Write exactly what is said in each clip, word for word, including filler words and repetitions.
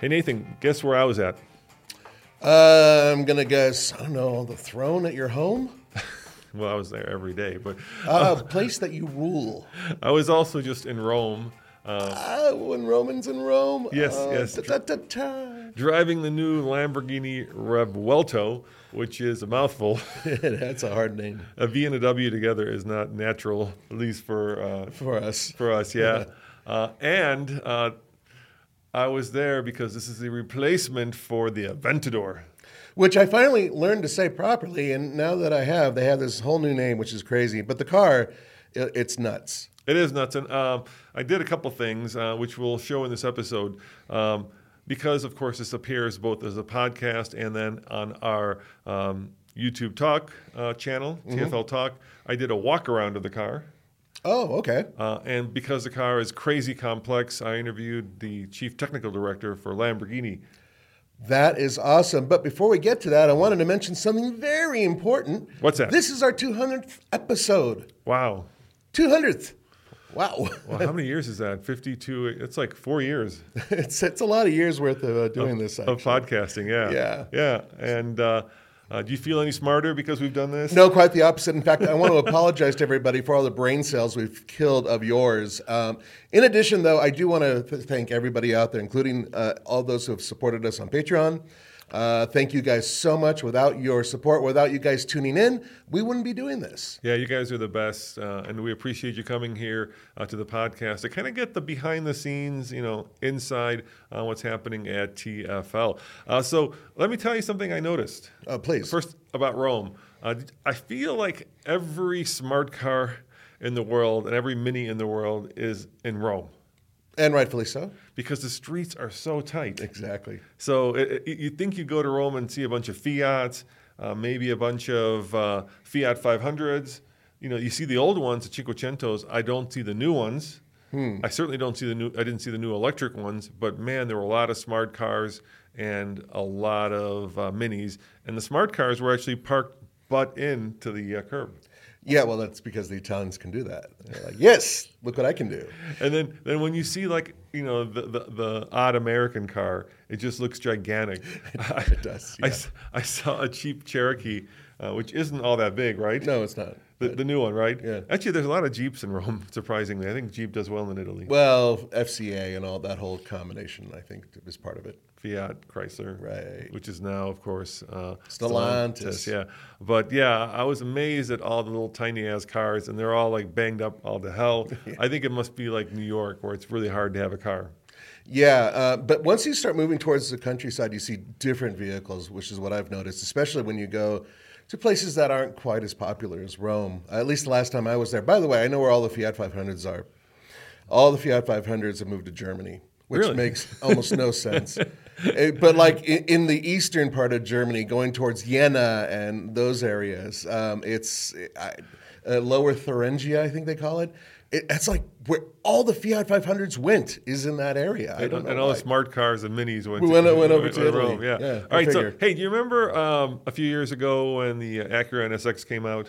Hey, Nathan, guess where I was at? Uh, I'm going to guess, I don't know, the throne at your home? Well, I was there every day. But uh, a place that you rule. I was also just in Rome. Uh, ah, when Roman's in Rome. Yes, uh, yes. Da, da, da, da. Driving the new Lamborghini Revuelto, which is a mouthful. That's a hard name. A V and a W together is not natural, at least for... Uh, for us. For us, yeah. yeah. Uh, and... Uh, I was there because this is the replacement for the Aventador. Which I finally learned to say properly, and now that I have, they have this whole new name, which is crazy. But the car, it's nuts. It is nuts. And um, I did a couple things, uh, which we'll show in this episode, um, because, of course, this appears both as a podcast and then on our um, YouTube Talk uh, channel, mm-hmm. T F L Talk. I did a walk-around of the car. Oh, okay. Uh, and because the car is crazy complex, I interviewed the chief technical director for Lamborghini. That is awesome. But before we get to that, I wanted to mention something very important. What's that? This is our two hundredth episode. Wow. two hundredth. Wow. Well, how many years is that? fifty-two. It's like four years. it's it's a lot of years worth of uh, doing of, this. Actually. Of podcasting, yeah. Yeah. Yeah. And... Uh, Uh, do you feel any smarter because we've done this? No, quite the opposite. In fact, I want to apologize to everybody for all the brain cells we've killed of yours. Um, in addition, though, I do want to th- thank everybody out there, including uh, all those who have supported us on Patreon. Uh, thank you guys so much. Without your support, without you guys tuning in, we wouldn't be doing this. Yeah, you guys are the best, uh, and we appreciate you coming here uh, to the podcast to kind of get the behind-the-scenes, you know, inside on uh, what's happening at T F L. Uh, so let me tell you something I noticed. Uh, please. First, about Rome. Uh, I feel like every smart car in the world and every Mini in the world is in Rome. And rightfully so. Because the streets are so tight. Exactly. So it, it, you'd think you'd go to Rome and see a bunch of Fiats, uh, maybe a bunch of uh, Fiat five hundreds. You know, you see the old ones, the Cinquecentos. I don't see the new ones. Hmm. I certainly don't see the new, I didn't see the new electric ones. But, man, there were a lot of smart cars and a lot of uh, Minis. And the smart cars were actually parked butt in to the uh, curb. Yeah, well, that's because the Italians can do that. They're like, yes, look what I can do. And then, then when you see, like, you know, the, the, the odd American car, it just looks gigantic. it, it does, yeah. I, I saw a Jeep Cherokee, uh, which isn't all that big, right? No, it's not. The, the new one, right? Yeah. Actually, there's a lot of Jeeps in Rome, surprisingly. I think Jeep does well in Italy. Well, F C A and all that whole combination, I think, is part of it. Fiat, Chrysler, right? Which is now, of course, uh, Stellantis. Stellantis. Yeah, but yeah, I was amazed at all the little tiny ass cars, and they're all like banged up all to hell. Yeah. I think it must be like New York, where it's really hard to have a car. Yeah, uh, but once you start moving towards the countryside, you see different vehicles, which is what I've noticed, especially when you go to places that aren't quite as popular as Rome. At least the last time I was there. By the way, I know where all the Fiat five hundreds are. All the Fiat five hundreds have moved to Germany. Which really? Makes almost no sense. It, but like in, in the eastern part of Germany, going towards Jena and those areas, um, it's uh, uh, lower Thuringia, I think they call it. it. That's like where all the Fiat five hundreds went is in that area. I don't and, know and all the smart cars and Minis went, we to, went, went, went over to Italy. Rome, yeah. yeah all right, figure. So hey, do you remember um, a few years ago when the Acura N S X came out?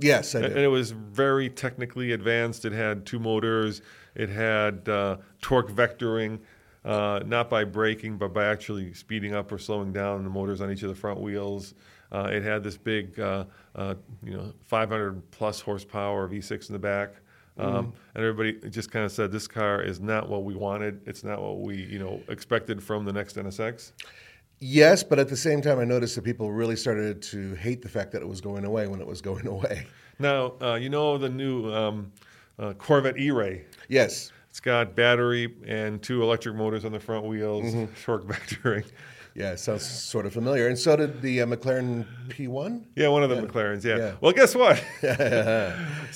Yes, I did. And it was very technically advanced. It had two motors. It had uh, torque vectoring, uh, not by braking, but by actually speeding up or slowing down the motors on each of the front wheels. Uh, it had this big, uh, uh, you know, five hundred plus horsepower V six in the back. Um, mm. And everybody just kind of said, this car is not what we wanted. It's not what we, you know, expected from the next N S X. Yes, but at the same time, I noticed that people really started to hate the fact that it was going away when it was going away. Now, uh, you know the new um, uh, Corvette E-Ray? Yes. It's got battery and two electric motors on the front wheels, mm-hmm. torque vectoring. Yeah, it sounds sort of familiar. And so did the uh, McLaren P one? Yeah, one of the yeah. McLarens, yeah. yeah. Well, guess what?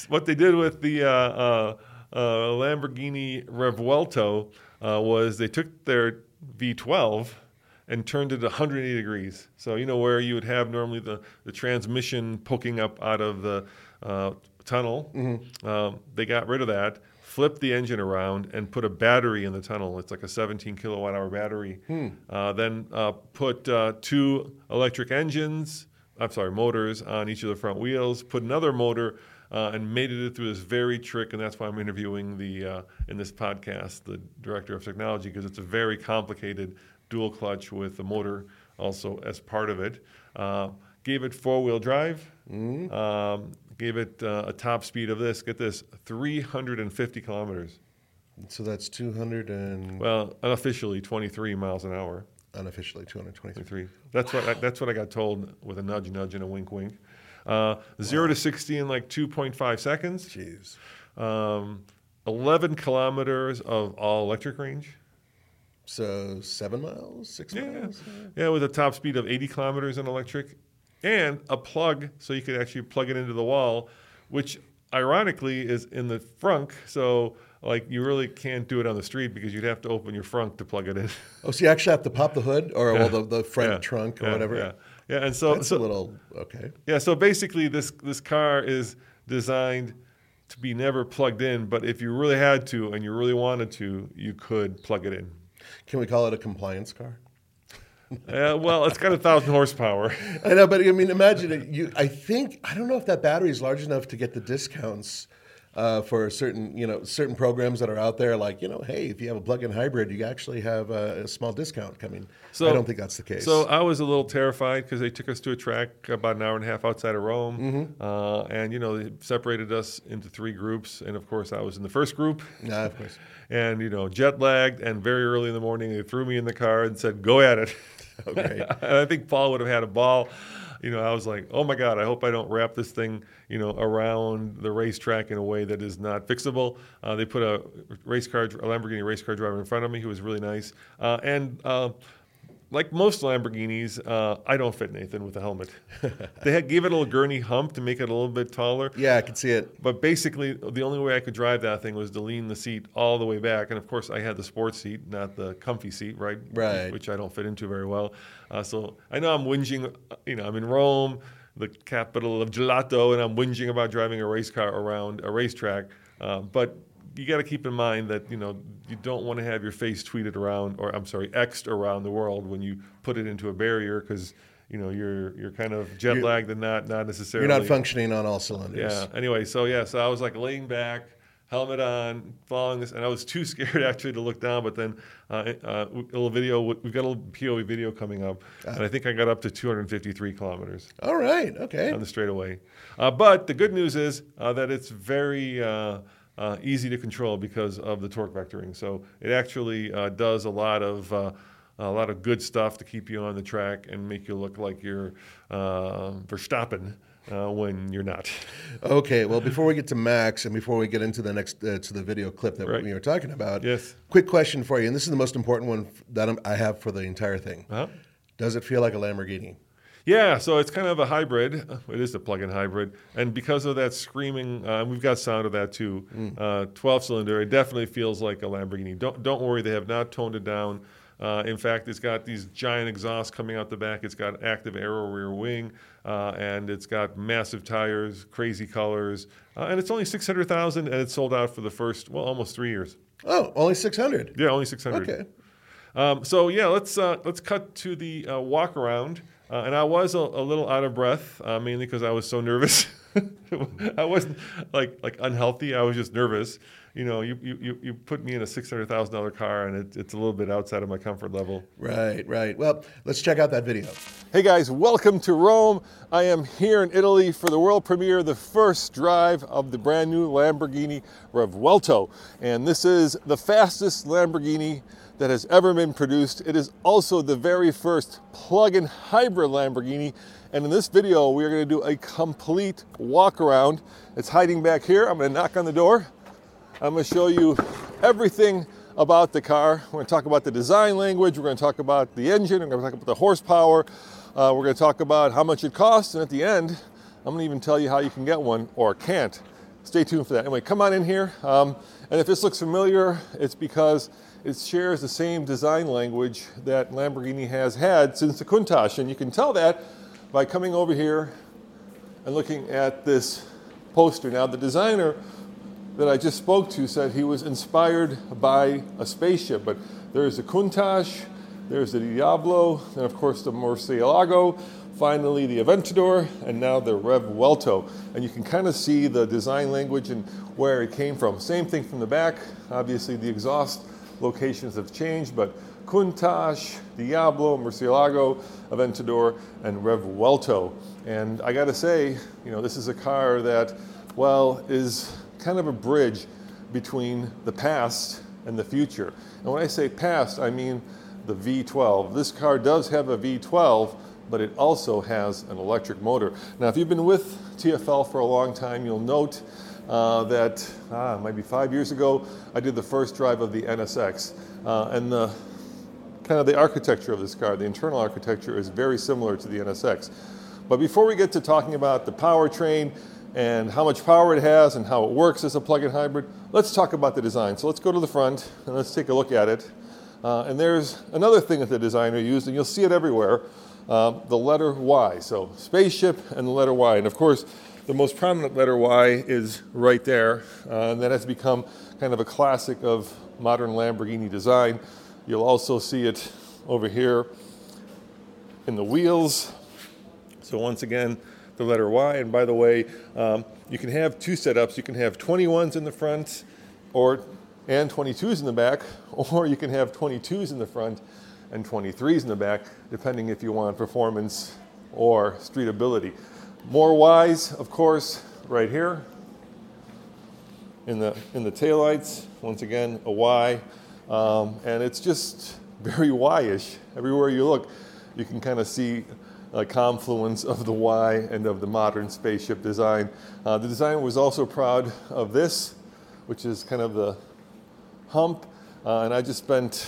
What they did with the uh, uh, uh, Lamborghini Revuelto uh, was they took their V twelve and turned it one hundred eighty degrees. So, you know, where you would have normally the, the transmission poking up out of the uh, tunnel, mm-hmm. um, they got rid of that, flipped the engine around, and put a battery in the tunnel. It's like a seventeen kilowatt hour battery. Hmm. Uh, then uh, put uh, two electric engines, I'm sorry, motors on each of the front wheels, put another motor, uh, and made it through this very trick. And that's why I'm interviewing the uh, in this podcast the director of technology, because it's a very complicated dual clutch with the motor also as part of it. Uh, gave it four-wheel drive. Mm-hmm. Um, gave it uh, a top speed of this, get this, three hundred fifty kilometers. So that's two hundred and... Well, unofficially, twenty-three miles an hour. Unofficially, two hundred twenty-three. That's wow. what I, that's what I got told with a nudge, nudge, and a wink, wink. Uh, wow. zero to sixty in like two point five seconds. Jeez. Um, eleven kilometers of all-electric range. So seven miles, six yeah. miles? Yeah, with a top speed of eighty kilometers in electric. And a plug, so you could actually plug it into the wall, which ironically is in the frunk. So, like, you really can't do it on the street because you'd have to open your frunk to plug it in. Oh, so you actually have to pop the hood or yeah. well, the, the front yeah. trunk or yeah. whatever. Yeah, yeah. And so it's so, a little okay. Yeah. So basically, this this car is designed to be never plugged in, but if you really had to and you really wanted to, you could plug it in. Can we call it a compliance car? Uh, well, it's got a thousand horsepower. I know, but I mean, imagine it. You, I think I don't know if that battery is large enough to get the discounts uh, for certain, you know, certain programs that are out there. Like, you know, hey, if you have a plug-in hybrid, you actually have a, a small discount coming. So I don't think that's the case. So I was a little terrified because they took us to a track about an hour and a half outside of Rome, mm-hmm. uh, and you know, they separated us into three groups, and of course, I was in the first group. Nah, of course. And you know, jet lagged, and very early in the morning, they threw me in the car and said, "Go at it." Okay. I think Paul would have had a ball. You know, I was like, oh, my God, I hope I don't wrap this thing, you know, around the racetrack in a way that is not fixable. Uh, they put a race car, a Lamborghini race car driver in front of me who was really nice. Uh, and uh, like most Lamborghinis, uh, I don't fit Nathan with a helmet. They had, gave it a little gurney hump to make it a little bit taller. Yeah, I could see it. But basically, the only way I could drive that thing was to lean the seat all the way back. And, of course, I had the sports seat, not the comfy seat, right? Right. Which I don't fit into very well. Uh, so I know I'm whinging. You know, I'm in Rome, the capital of gelato, and I'm whinging about driving a race car around a racetrack. Uh, but you got to keep in mind that, you know, you don't want to have your face tweeted around, or I'm sorry, X'd around the world when you put it into a barrier, because, you know, you're you're kind of jet lagged and not not necessarily. You're not functioning on all cylinders. Yeah. Anyway, so yeah, so I was like laying back, helmet on, following this, and I was too scared actually to look down. But then uh, uh, a little video, we've got a little P O V video coming up, uh, and I think I got up to two hundred fifty-three kilometers. All right. Okay. On the straightaway. Uh, but the good news is uh, that it's very. Uh, Uh, easy to control because of the torque vectoring, so it actually uh, does a lot of uh, a lot of good stuff to keep you on the track and make you look like you're uh, Verstappen uh, when you're not. Okay, well, before we get to Max and before we get into the next uh, to the video clip that right. we were talking about, yes, quick question for you, and this is the most important one that I'm, I have for the entire thing. Uh-huh. Does it feel like a Lamborghini? Yeah, so it's kind of a hybrid. It is a plug-in hybrid. And because of that screaming, uh, we've got sound of that too, mm. uh, twelve-cylinder, it definitely feels like a Lamborghini. Don't don't worry, they have not toned it down. Uh, in fact, it's got these giant exhausts coming out the back. It's got active aero rear wing, uh, and it's got massive tires, crazy colors. Uh, and it's only six hundred thousand dollars, and it's sold out for the first, well, almost three years. Oh, only six hundred thousand dollars? Yeah, only six hundred thousand dollars. Okay. Um, so, yeah, let's, uh, let's cut to the uh, walk-around. Uh, and I was a, a little out of breath, uh, mainly because I was so nervous. I wasn't like like unhealthy. I was just nervous. You know, you you, you put me in a six hundred thousand dollars car, and it, it's a little bit outside of my comfort level. Right, right. Well, let's check out that video. Hey, guys, welcome to Rome. I am here in Italy for the world premiere, the first drive of the brand new Lamborghini Revuelto. And this is the fastest Lamborghini that has ever been produced. It is also the very first plug-in hybrid Lamborghini. And in this video, we are gonna do a complete walk around. It's hiding back here. I'm gonna knock on the door. I'm gonna show you everything about the car. We're going to talk about the design language, we're going to talk about the engine, we're going to talk about the horsepower, uh, we're going to talk about how much it costs, and at the end, I'm going to even tell you how you can get one, or can't. Stay tuned for that. Anyway, come on in here, um, and if this looks familiar, it's because it shares the same design language that Lamborghini has had since the Countach, and you can tell that by coming over here and looking at this poster. Now, the designer that I just spoke to said he was inspired by a spaceship, but there's the Countach, there's the Diablo, and of course the Murciélago, finally the Aventador, and now the Revuelto. And you can kind of see the design language and where it came from. Same thing from the back. Obviously the exhaust locations have changed, but Countach, Diablo, Murciélago, Aventador, and Revuelto. And I gotta say, you know, this is a car that, well, is kind of a bridge between the past and the future. And when I say past, I mean the V twelve. This car does have a V twelve, but it also has an electric motor. Now, if you've been with T F L for a long time, you'll note uh, that ah, maybe five years ago, I did the first drive of the N S X. Uh, and the kind of the architecture of this car, the internal architecture, is very similar to the N S X. But before we get to talking about the powertrain and how much power it has and how it works as a plug-in hybrid, let's talk about the design. So let's go to the front and let's take a look at it. Uh, and there's another thing that the designer used, and you'll see it everywhere, uh, the letter Y. So spaceship and the letter Y. And of course, the most prominent letter Y is right there. Uh, and that has become kind of a classic of modern Lamborghini design. You'll also see it over here in the wheels. So once again, the letter Y. And by the way, um, you can have two setups. You can have twenty-ones in the front or and twenty-twos in the back, or you can have twenty-twos in the front and twenty-threes in the back, depending if you want performance or streetability. More Y's, of course, right here in the in the taillights. Once again, a Y. Um, and it's just very Y-ish. Everywhere you look, you can kind of see a confluence of the Y and of the modern spaceship design. Uh, the designer was also proud of this, which is kind of the hump. Uh, and I just spent,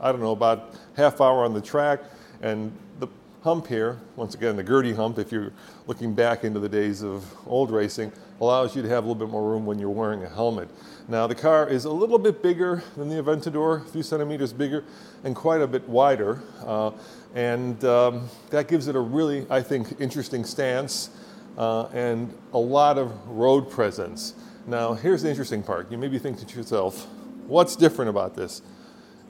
I don't know, about half hour on the track. And the hump here, once again, the Gertie hump, if you're looking back into the days of old racing, allows you to have a little bit more room when you're wearing a helmet. Now, the car is a little bit bigger than the Aventador, a few centimeters bigger, and quite a bit wider. Uh, and um, that gives it a really, I think, interesting stance uh, and a lot of road presence. Now, here's the interesting part. You maybe think to yourself, what's different about this?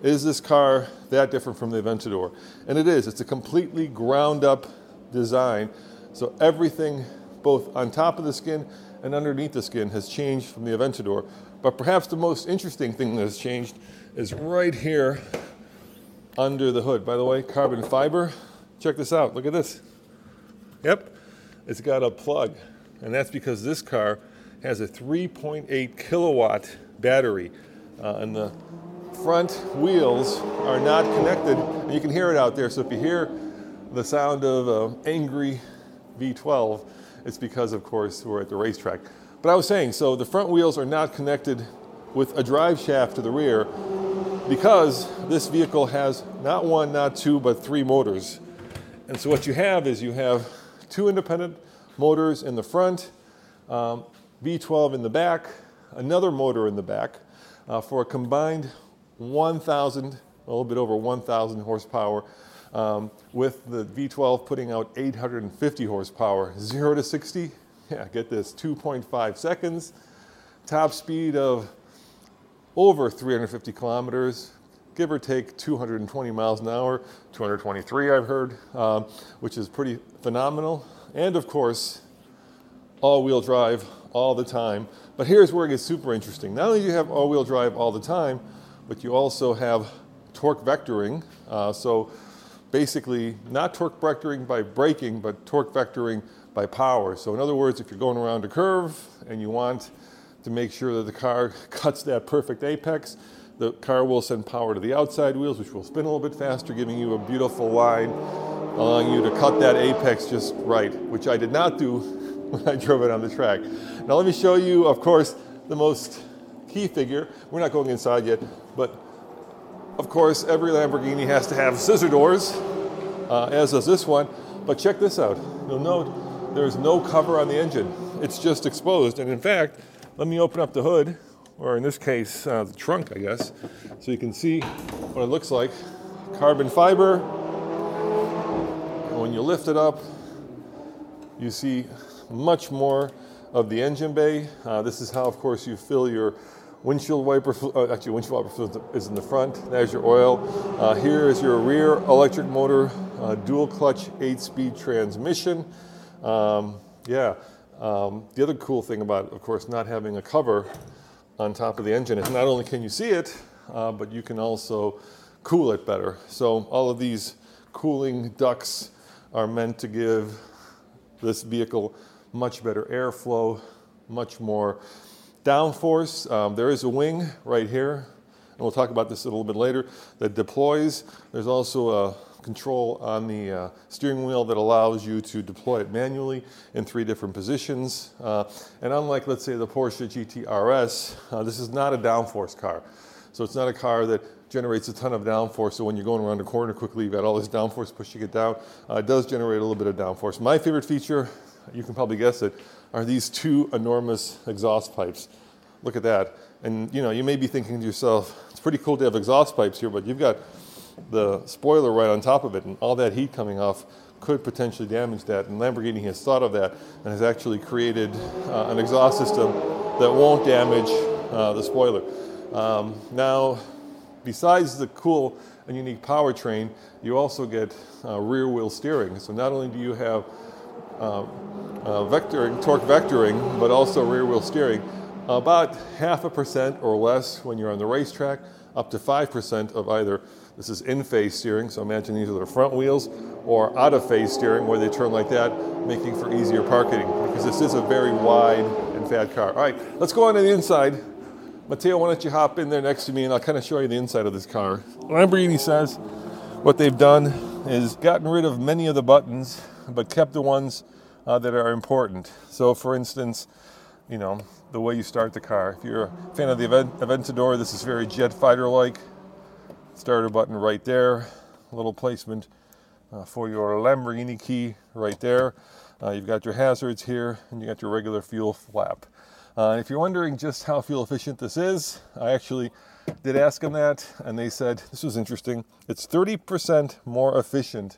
Is this car that different from the Aventador? And it is. It's a completely ground-up design. So everything, both on top of the skin and underneath the skin, has changed from the Aventador. But perhaps the most interesting thing that has changed is right here under the hood. By the way, carbon fiber. Check this out. Look at this. Yep. It's got a plug. And that's because this car has a three point eight kilowatt battery. Uh, and the front wheels are not connected. And you can hear it out there. So if you hear the sound of an angry V twelve, it's because, of course, we're at the racetrack. But I was saying, so the front wheels are not connected with a drive shaft to the rear because this vehicle has not one, not two, but three motors. And so what you have is you have two independent motors in the front, um, V twelve in the back, another motor in the back, uh, for a combined one thousand, a little bit over one thousand horsepower, um, with the V twelve putting out eight hundred fifty horsepower, zero to sixty. Yeah, get this, two point five seconds, top speed of over three hundred fifty kilometers, give or take two hundred twenty miles an hour, two hundred twenty-three I've heard, um, which is pretty phenomenal. And of course, all-wheel drive all the time. But here's where it gets super interesting. Not only do you have all-wheel drive all the time, but you also have torque vectoring. Uh, so basically, not torque vectoring by braking, but torque vectoring by power. So in other words, if you're going around a curve and you want to make sure that the car cuts that perfect apex, the car will send power to the outside wheels, which will spin a little bit faster, giving you a beautiful line, allowing you to cut that apex just right, which I did not do when I drove it on the track. Now let me show you, of course, the most key figure. We're not going inside yet, but of course, every Lamborghini has to have scissor doors, uh, as does this one. But check this out. You'll note there's no cover on the engine. It's just exposed. And in fact, let me open up the hood, or in this case, uh, the trunk, I guess, so you can see what it looks like. Carbon fiber. And when you lift it up, you see much more of the engine bay. Uh, this is how, of course, you fill your windshield wiper. Uh, actually, windshield wiper is in the front. There's your oil. Uh, here is your rear electric motor, uh, dual clutch eight-speed transmission. Um, yeah, um, the other cool thing about, of course, not having a cover on top of the engine is not only can you see it, uh, but you can also cool it better. So all of these cooling ducts are meant to give this vehicle much better airflow, much more downforce. Um, there is a wing right here, and we'll talk about this a little bit later, that deploys. There's also a control on the uh, steering wheel that allows you to deploy it manually in three different positions. Uh, and unlike, let's say, the Porsche G T R S, uh, this is not a downforce car. So it's not a car that generates a ton of downforce, so when you're going around a corner quickly, you've got all this downforce pushing it down. Uh, it does generate a little bit of downforce. My favorite feature, you can probably guess it, are these two enormous exhaust pipes. Look at that. And you know, you may be thinking to yourself, it's pretty cool to have exhaust pipes here, but you've got the spoiler right on top of it, and all that heat coming off could potentially damage that. And Lamborghini has thought of that and has actually created uh, an exhaust system that won't damage uh, the spoiler. Um, now, besides the cool and unique powertrain, you also get uh, rear wheel steering. So not only do you have Uh, uh, vectoring, torque vectoring, but also rear wheel steering. About half a percent or less when you're on the racetrack, up to five percent of either. This is in-phase steering, so imagine these are the front wheels, or out-of-phase steering where they turn like that, making for easier parking, because this is a very wide and fat car. All right, let's go on to the inside. Matteo, why don't you hop in there next to me, and I'll kind of show you the inside of this car. Lamborghini says what they've done is gotten rid of many of the buttons, but kept the ones uh, that are important. So for instance, you know, the way you start the car. If you're a fan of the Aventador, this is very jet fighter-like. Starter button right there. A little placement uh, for your Lamborghini key right there. Uh, you've got your hazards here, and you got your regular fuel flap. Uh, if you're wondering just how fuel efficient this is, I actually did ask them that, and they said, this was interesting, it's thirty percent more efficient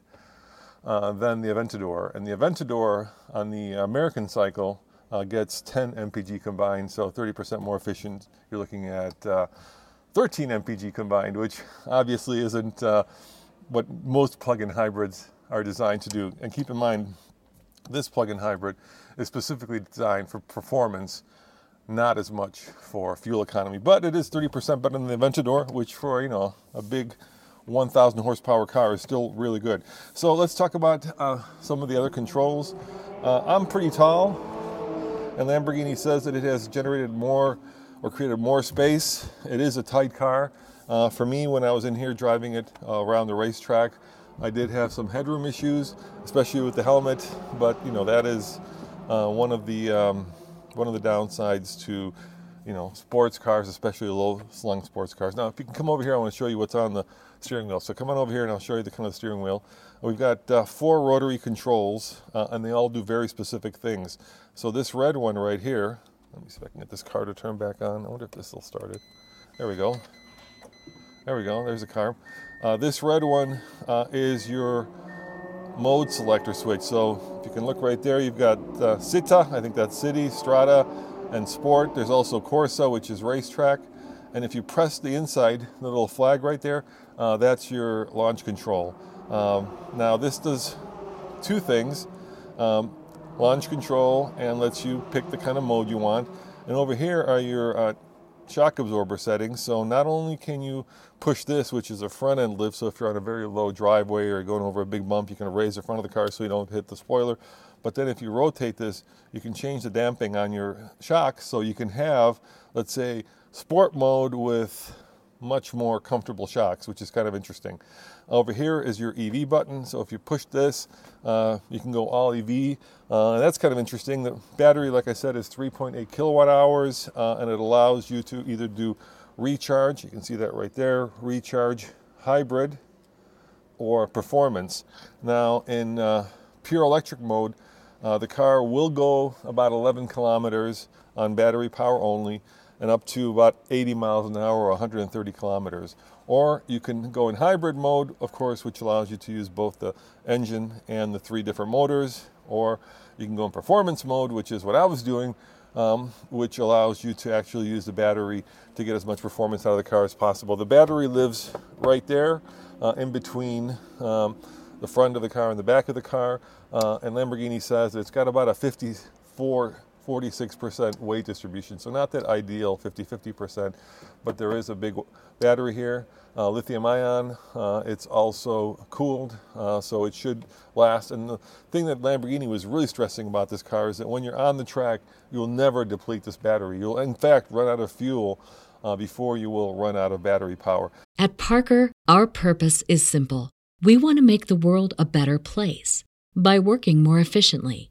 Uh, than the Aventador. And the Aventador on the American cycle uh, gets ten M P G combined, so thirty percent more efficient. You're looking at uh, thirteen M P G combined, which obviously isn't uh, what most plug-in hybrids are designed to do. And keep in mind, this plug-in hybrid is specifically designed for performance, not as much for fuel economy, but it is thirty percent better than the Aventador, which for, you know, a big one thousand horsepower car is still really good. So let's talk about uh, some of the other controls. Uh, I'm pretty tall, and Lamborghini says that it has generated more or created more space. It is a tight car. Uh, for me, when I was in here driving it uh, around the racetrack, I did have some headroom issues, especially with the helmet. But you know, that is uh, one of the um, one of the downsides to, you know, sports cars, especially low slung sports cars. Now, if you can come over here, I want to show you what's on the steering wheel. So come on over here and I'll show you the kind of steering wheel. We've got uh, four rotary controls uh, and they all do very specific things. So this red one right here, let me see if I can get this car to turn back on. I wonder if this still started. There we go. There we go. There's the car. Uh, this red one uh, is your mode selector switch. So if you can look right there, you've got uh, Città, I think that's City, Strada, and Sport. There's also Corsa, which is racetrack. And if you press the inside, the little flag right there, uh, that's your launch control. Um, now this does two things, um, launch control and lets you pick the kind of mode you want. And over here are your uh, shock absorber settings. So not only can you push this, which is a front end lift, so if you're on a very low driveway or going over a big bump, you can raise the front of the car so you don't hit the spoiler. But then if you rotate this, you can change the damping on your shock. So you can have, let's say, sport mode with much more comfortable shocks, which is kind of interesting. Over here is your E V button. So if you push this, uh, you can go all E V. Uh, that's kind of interesting. The battery, like I said, is three point eight kilowatt hours, uh, and it allows you to either do recharge, you can see that right there, recharge, hybrid, or performance. Now in uh, pure electric mode, uh, the car will go about eleven kilometers on battery power only, and up to about eighty miles an hour or one hundred thirty kilometers. Or you can go in hybrid mode, of course, which allows you to use both the engine and the three different motors. Or you can go in performance mode, which is what I was doing, um, which allows you to actually use the battery to get as much performance out of the car as possible. The battery lives right there uh, in between um, the front of the car and the back of the car. Uh, and Lamborghini says it's got about a fifty-four, forty-six percent weight distribution, so not that ideal fifty fifty percent, but there is a big battery here, uh, lithium ion. Uh, it's also cooled, uh, so it should last. And the thing that Lamborghini was really stressing about this car is that when you're on the track, you'll never deplete this battery. You'll in fact run out of fuel uh, before you will run out of battery power. At Parker, our purpose is simple. We want to make the world a better place by working more efficiently,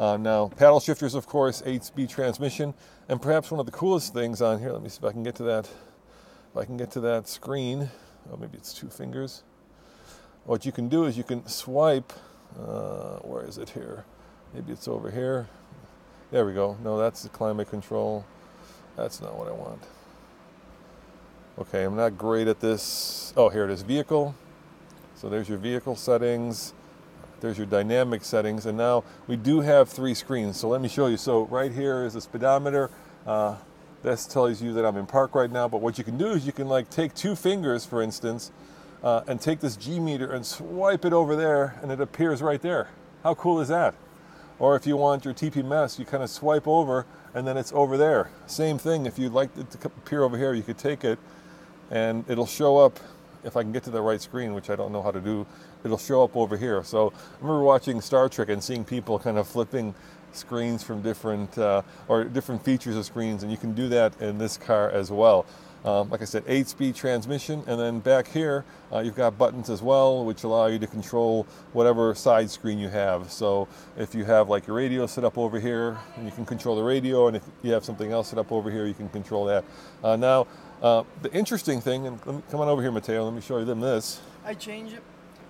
Uh, now, paddle shifters, of course, eight-speed transmission, and perhaps one of the coolest things on here, let me see if I can get to that, if I can get to that screen, oh, maybe it's two fingers. What you can do is you can swipe, uh, where is it here? Maybe it's over here. There we go. No, that's the climate control. That's not what I want. Okay, I'm not great at this. Oh, here it is, vehicle. So there's your vehicle settings. There's your dynamic settings, and now we do have three screens, so let me show you. So right here is the speedometer. Uh, this tells you that I'm in park right now, but what you can do is you can like take two fingers, for instance, uh, and take this G meter and swipe it over there, and it appears right there. How cool is that? Or if you want your T P M S, you kind of swipe over, and then it's over there. Same thing, if you'd like it to appear over here, you could take it, and it'll show up. If I can get to the right screen, which I don't know how to do, it'll show up over here. So I remember watching Star Trek and seeing people kind of flipping screens from different, uh, or different features of screens, and you can do that in this car as well. Um, like I said, eight-speed transmission, and then back here, uh, you've got buttons as well, which allow you to control whatever side screen you have. So if you have like your radio set up over here, and you can control the radio, and if you have something else set up over here, you can control that. Uh, now, Uh, the interesting thing, and let me, come on over here, Matteo, let me show you them this. I change it.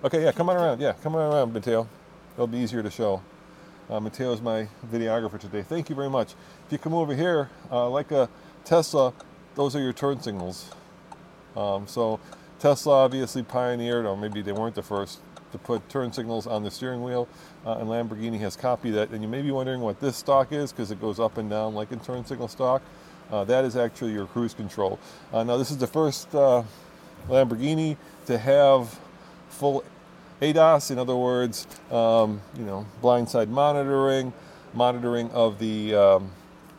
Okay, yeah, come on around, yeah, come on around, Matteo. It'll be easier to show. Uh, Matteo's my videographer today. Thank you very much. If you come over here, uh, like a Tesla, those are your turn signals. Um, so Tesla obviously pioneered, or maybe they weren't the first, to put turn signals on the steering wheel, uh, and Lamborghini has copied that. And you may be wondering what this stalk is, because it goes up and down like a turn signal stalk. Uh, that is actually your cruise control. Uh, now, this is the first uh, Lamborghini to have full A D A S, in other words, um, you know, blindside monitoring, monitoring of the um,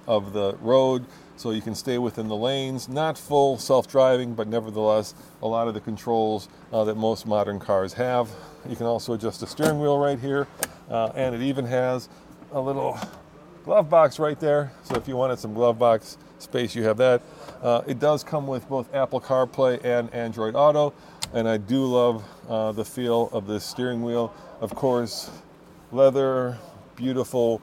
of the road, so you can stay within the lanes. Not full self-driving, but nevertheless, a lot of the controls uh, that most modern cars have. You can also adjust the steering wheel right here, uh, and it even has a little glove box right there. So if you wanted some glove box space, you have that. Uh, it does come with both Apple CarPlay and Android Auto, and I do love uh, the feel of this steering wheel. Of course, leather, beautiful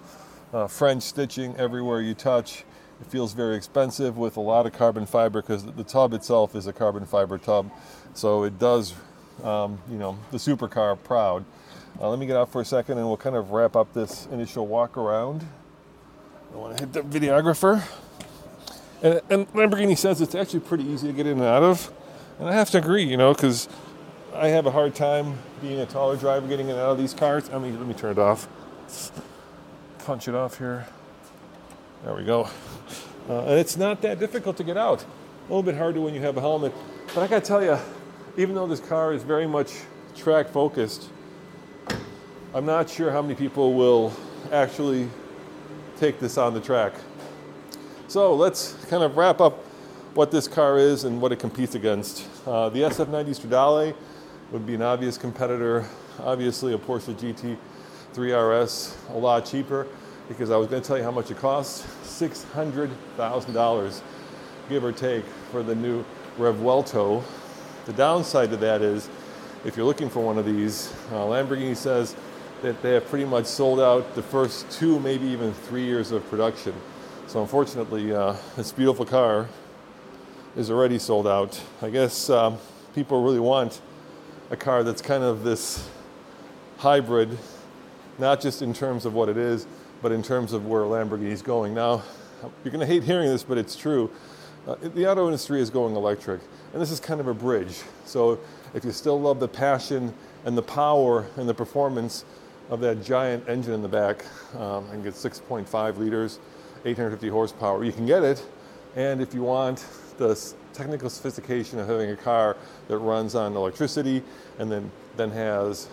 uh, French stitching everywhere you touch. It feels very expensive with a lot of carbon fiber, because the tub itself is a carbon fiber tub, so it does, um, you know, the supercar proud. Uh, let me get out for a second and we'll kind of wrap up this initial walk around. I want to hit the videographer. And, and Lamborghini says it's actually pretty easy to get in and out of. And I have to agree, you know, because I have a hard time being a taller driver getting in and out of these cars. I mean, let me turn it off. Punch it off here. There we go. Uh, and it's not that difficult to get out. A little bit harder when you have a helmet. But I got to tell you, even though this car is very much track focused, I'm not sure how many people will actually take this on the track. So let's kind of wrap up what this car is and what it competes against. Uh, the S F ninety Stradale would be an obvious competitor. Obviously a Porsche G T three R S, a lot cheaper, because I was going to tell you how much it costs. six hundred thousand dollars, give or take, for the new Revuelto. The downside to that is, if you're looking for one of these, uh, Lamborghini says that they have pretty much sold out the first two, maybe even three years of production. So unfortunately, uh, this beautiful car is already sold out. I guess um, people really want a car that's kind of this hybrid, not just in terms of what it is, but in terms of where Lamborghini's going. Now, you're gonna hate hearing this, but it's true. Uh, the auto industry is going electric, and this is kind of a bridge. So if you still love the passion and the power and the performance of that giant engine in the back, um, I think it's six point five liters, eight hundred fifty horsepower, you can get it. And if you want the technical sophistication of having a car that runs on electricity and then, then has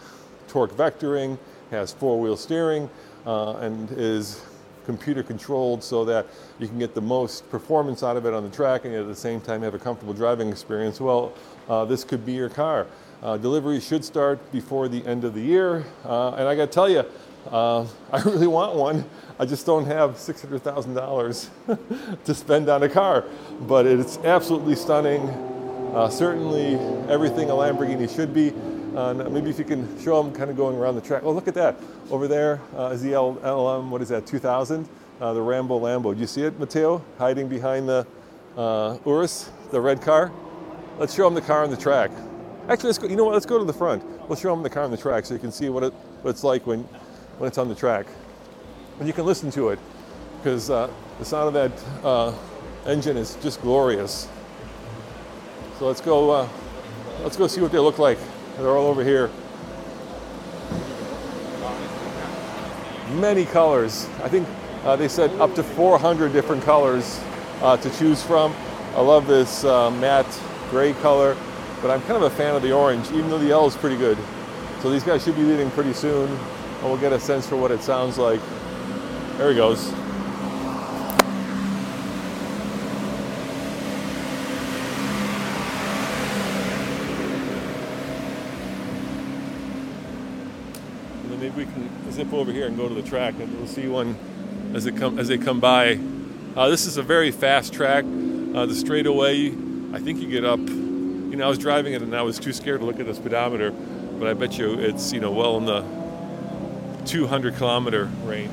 torque vectoring, has four-wheel steering, uh, and is computer controlled so that you can get the most performance out of it on the track and at the same time have a comfortable driving experience, well, uh, this could be your car. Uh, delivery should start before the end of the year. Uh, and I gotta tell you, uh, I really want one. I just don't have six hundred thousand dollars to spend on a car, but it's absolutely stunning. Uh, certainly everything a Lamborghini should be. Uh, maybe if you can show them kind of going around the track. Oh, look at that. Over there uh, is the L L M, what is that, two thousand? Uh, the Rambo Lambo. Do you see it, Matteo? Hiding behind the uh, Urus, the red car. Let's show them the car on the track. Actually, let's go, you know what, let's go to the front. We'll show them the car on the track so you can see what, it, what it's like when, when it's on the track. And you can listen to it, because uh, the sound of that uh, engine is just glorious. So let's go, uh, let's go see what they look like. They're all over here. Many colors. I think uh, they said up to four hundred different colors uh, to choose from. I love this uh, matte gray color, but I'm kind of a fan of the orange, even though the yellow is pretty good. So these guys should be leaving pretty soon, and we'll get a sense for what it sounds like. There he goes. We can zip over here and go to the track, and we'll see one as it come as they come by. Uh, this is a very fast track. Uh, the straightaway, I think you get up. You know, I was driving it, and I was too scared to look at the speedometer, but I bet you it's you know well in the two hundred kilometer range.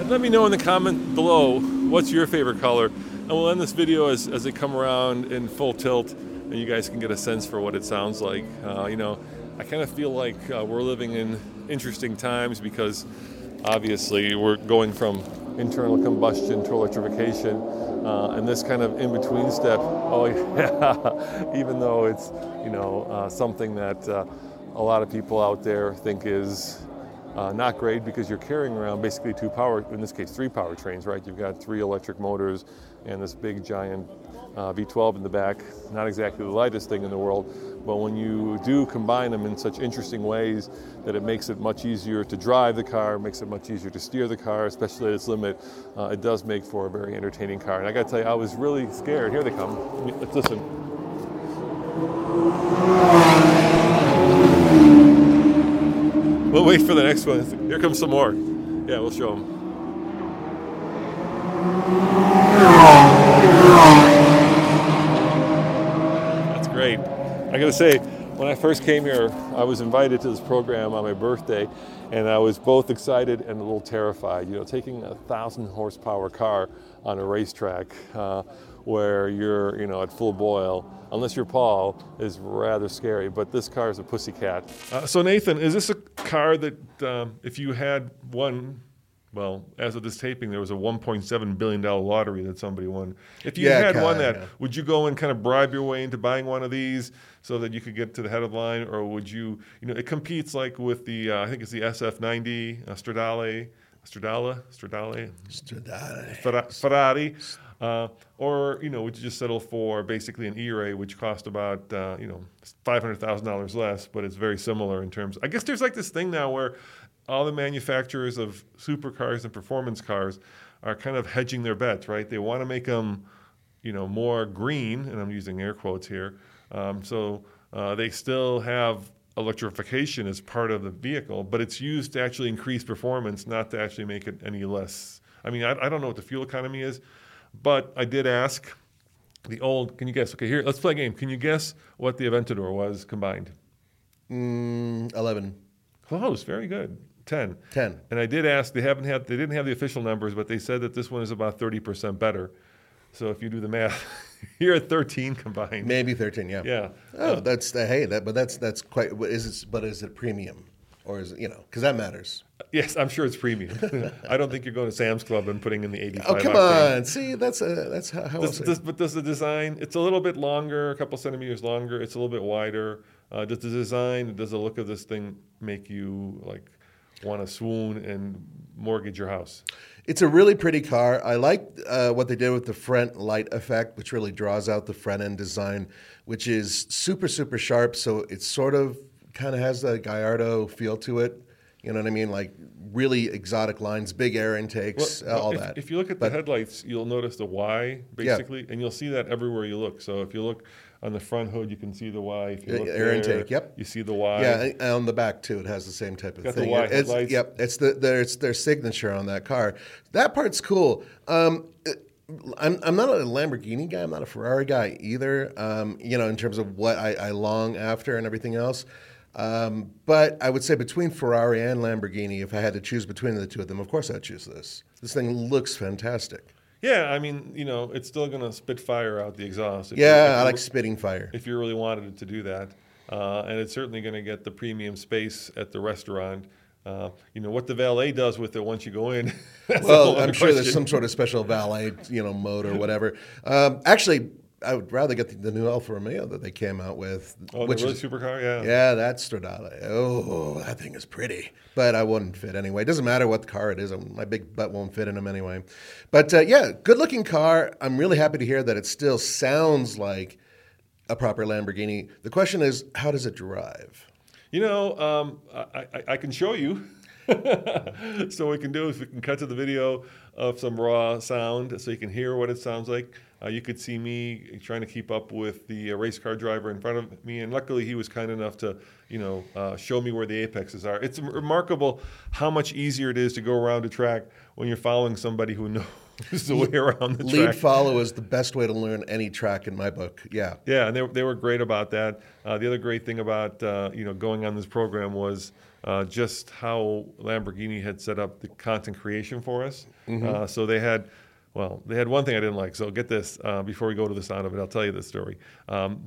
And let me know in the comment below what's your favorite color, and we'll end this video as as they come around in full tilt. And you guys can get a sense for what it sounds like. Uh, you know, I kind of feel like uh, we're living in interesting times, because obviously we're going from internal combustion to electrification, uh, and this kind of in-between step, oh yeah, even though it's, you know, uh, something that uh, a lot of people out there think is uh, not great, because you're carrying around basically two power, in this case, three powertrains, right? You've got three electric motors and this big giant Uh, V twelve in the back, not exactly the lightest thing in the world, but when you do combine them in such interesting ways that it makes it much easier to drive the car, makes it much easier to steer the car, especially at its limit, uh, it does make for a very entertaining car. And I gotta tell you, I was really scared. Here they come. Let's listen. We'll wait for the next one. Here comes some more. Yeah, we'll show them. Great. I gotta say, when I first came here, I was invited to this program on my birthday, and I was both excited and a little terrified. You know, taking a thousand horsepower car on a racetrack uh, where you're, you know, at full boil, unless you're Paul, is rather scary. But this car is a pussycat. Uh, so Nathan, is this a car that um, if you had one, well, as of this taping, there was a one point seven billion dollars lottery that somebody won. If you yeah, had won that, yeah. would you go and kind of bribe your way into buying one of these so that you could get to the head of the line? Or would you, you know, it competes like with the, uh, I think it's the S F ninety, uh, Stradale, Stradale, Stradale, Stradale, Fer- Ferrari. Uh, or, you know, would you just settle for basically an E-Ray, which cost about, uh, you know, five hundred thousand dollars less, but it's very similar in terms. I guess there's like this thing now where all the manufacturers of supercars and performance cars are kind of hedging their bets, right? They want to make them, you know, more green, and I'm using air quotes here. Um, so uh, they still have electrification as part of the vehicle, but it's used to actually increase performance, not to actually make it any less. I mean, I, I don't know what the fuel economy is. But I did ask the old, can you guess? Okay, here, let's play a game. Can you guess what the Aventador was combined? Mm, eleven. Close, very good. ten. ten. And I did ask, they haven't had, they didn't have the official numbers, but they said that this one is about thirty percent better. So if you do the math, you're at thirteen combined. Maybe thirteen, yeah. Yeah. Oh, uh, that's, uh, hey, that, but that's that's quite, is it, but is it premium? Or is it, you know, because that matters. Yes, I'm sure it's premium. I don't think you're going to Sam's Club and putting in the eighty-five. Oh, come on. See, that's uh, that's how, how does, does, But does the design, it's a little bit longer, a couple centimeters longer. It's a little bit wider. Uh, does the design, does the look of this thing make you, like, want to swoon and mortgage your house? It's a really pretty car. I like uh, what they did with the front light effect, which really draws out the front end design, which is super, super sharp. So it's sort of kind of has a Gallardo feel to it. You know what I mean? Like really exotic lines, big air intakes, well, uh, all if, that. If you look at but, the headlights, you'll notice the Y, basically, yeah. and you'll see that everywhere you look. So if you look on the front hood, you can see the Y. If you look air there, intake, yep. You see the Y. Yeah, and on the back, too, it has the same type of Got thing. The Y it's, headlights. Yep, it's, the, their, it's their signature on that car. That part's cool. Um, I'm, I'm not a Lamborghini guy. I'm not a Ferrari guy either, um, you know, in terms of what I, I long after and everything else. Um, but I would say between Ferrari and Lamborghini, if I had to choose between the two of them, of course I'd choose this. This thing looks fantastic. Yeah, I mean, you know, it's still going to spit fire out the exhaust. If yeah, you, if I like you, spitting fire. If you really wanted it to do that. Uh, and it's certainly going to get the premium space at the restaurant. Uh, you know, what the valet does with it once you go in. Well, I'm sure question. There's some sort of special valet, you know, mode or whatever. Um, actually... I would rather get the, the new Alfa Romeo that they came out with. Oh, which the really is, supercar, yeah. Yeah, that's Stradale. Oh, that thing is pretty. But I wouldn't fit anyway. It doesn't matter what car it is. My big butt won't fit in them anyway. But, uh, yeah, good-looking car. I'm really happy to hear that it still sounds like a proper Lamborghini. The question is, how does it drive? You know, um, I, I, I can show you. So what we can do is we can cut to the video of some raw sound so you can hear what it sounds like. Uh, you could see me trying to keep up with the uh, race car driver in front of me, and luckily he was kind enough to, you know, uh, show me where the apexes are. It's remarkable how much easier it is to go around a track when you're following somebody who knows the way around the track. Lead follow is the best way to learn any track in my book. Yeah, yeah, and they they were great about that. Uh, the other great thing about uh, you know going on this program was. Uh, just how Lamborghini had set up the content creation for us. Mm-hmm. Uh, so they had, well, they had one thing I didn't like. So get this, uh, before we go to the sound of it, I'll tell you this story. Um,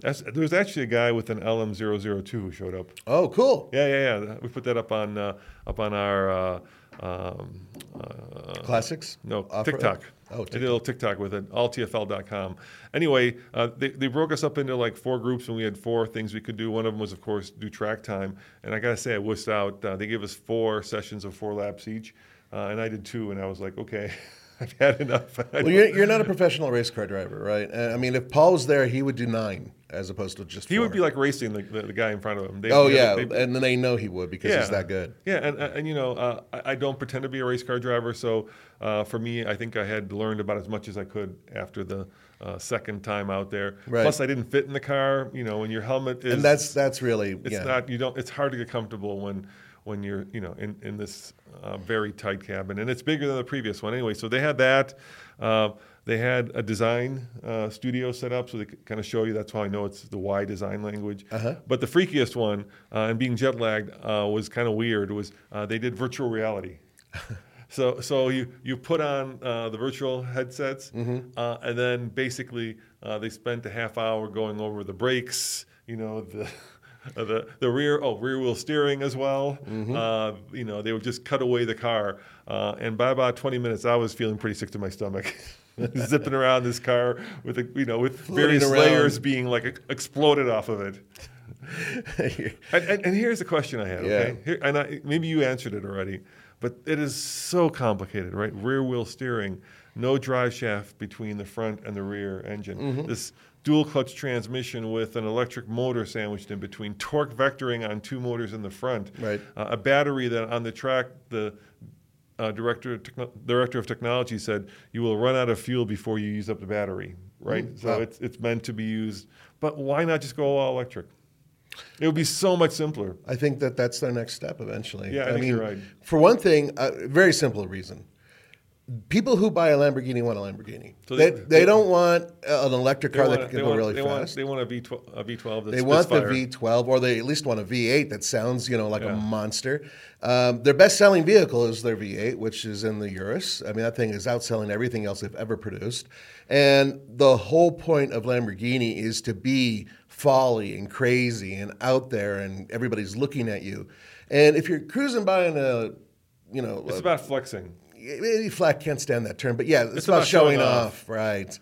there was actually a guy with an L M zero zero two who showed up. Oh, cool. Yeah, yeah, yeah. We put that up on uh, up on our... Uh, um, uh, Classics? No, Offer? TikTok. Oh, TikTok. I did a little TikTok with it, all t f l dot com. Anyway, uh, they, they broke us up into like four groups, and we had four things we could do. One of them was, of course, do track time. And I got to say, I wussed out. Uh, they gave us four sessions of four laps each, uh, and I did two, and I was like, okay, I've had enough. Well, you're, you're not a professional race car driver, right? Uh, I mean, if Paul was there, he would do nine as opposed to just he four. Would be like racing the, the, the guy in front of him. They, oh, yeah, they, they, and then they know he would because yeah. he's that good. Yeah, and, and you know, uh, I, I don't pretend to be a race car driver, so uh, for me, I think I had learned about as much as I could after the uh, second time out there. Right. Plus, I didn't fit in the car, you know, and your helmet is... And that's that's really... It's yeah. not, you don't, it's hard to get comfortable when... when you're, you know, in, in this uh, very tight cabin. And it's bigger than the previous one. Anyway, so they had that. Uh, they had a design uh, studio set up, so they could kind of show you. That's why I know it's the Y design language. Uh-huh. But the freakiest one, uh, and being jet-lagged, uh, was kind of weird, was uh, they did virtual reality. So so you, you put on uh, the virtual headsets, mm-hmm. uh, and then basically uh, they spent a half hour going over the brakes, you know, the... Uh, the the rear oh rear wheel steering as well. Mm-hmm. Uh, you know, they would just cut away the car, uh, and by about twenty minutes, I was feeling pretty sick to my stomach, zipping around this car with a, you know with Floating various around. layers being like exploded off of it. and, and, and here's the question I had. Yeah. Okay, Here, and I, maybe you answered it already, but it is so complicated, right? Rear wheel steering, no drive shaft between the front and the rear engine. Mm-hmm. This dual clutch transmission with an electric motor sandwiched in between, torque vectoring on two motors in the front, right. uh, a battery that on the track, the uh, director, of techno- director of technology said, you will run out of fuel before you use up the battery, right? Mm, so wow. it's it's meant to be used. But why not just go all electric? It would be so much simpler. I think that that's their next step eventually. Yeah, I, I think mean, you're right. For one thing, a very simple reason. People who buy a Lamborghini want a Lamborghini. So they, they, they don't want an electric car that can go really they fast. Want, they want a V twelve. A V twelve that's they want the V twelve, or they at least want a V eight that sounds, you know, like yeah. a monster. Um, their best-selling vehicle is their V eight, which is in the Urus. I mean, that thing is outselling everything else they've ever produced. And the whole point of Lamborghini is to be folly and crazy and out there, and everybody's looking at you. And if you're cruising by in a, you know, it's a, about flexing. Maybe Flack can't stand that term, but yeah, it's, it's about, about showing, showing off. off, right?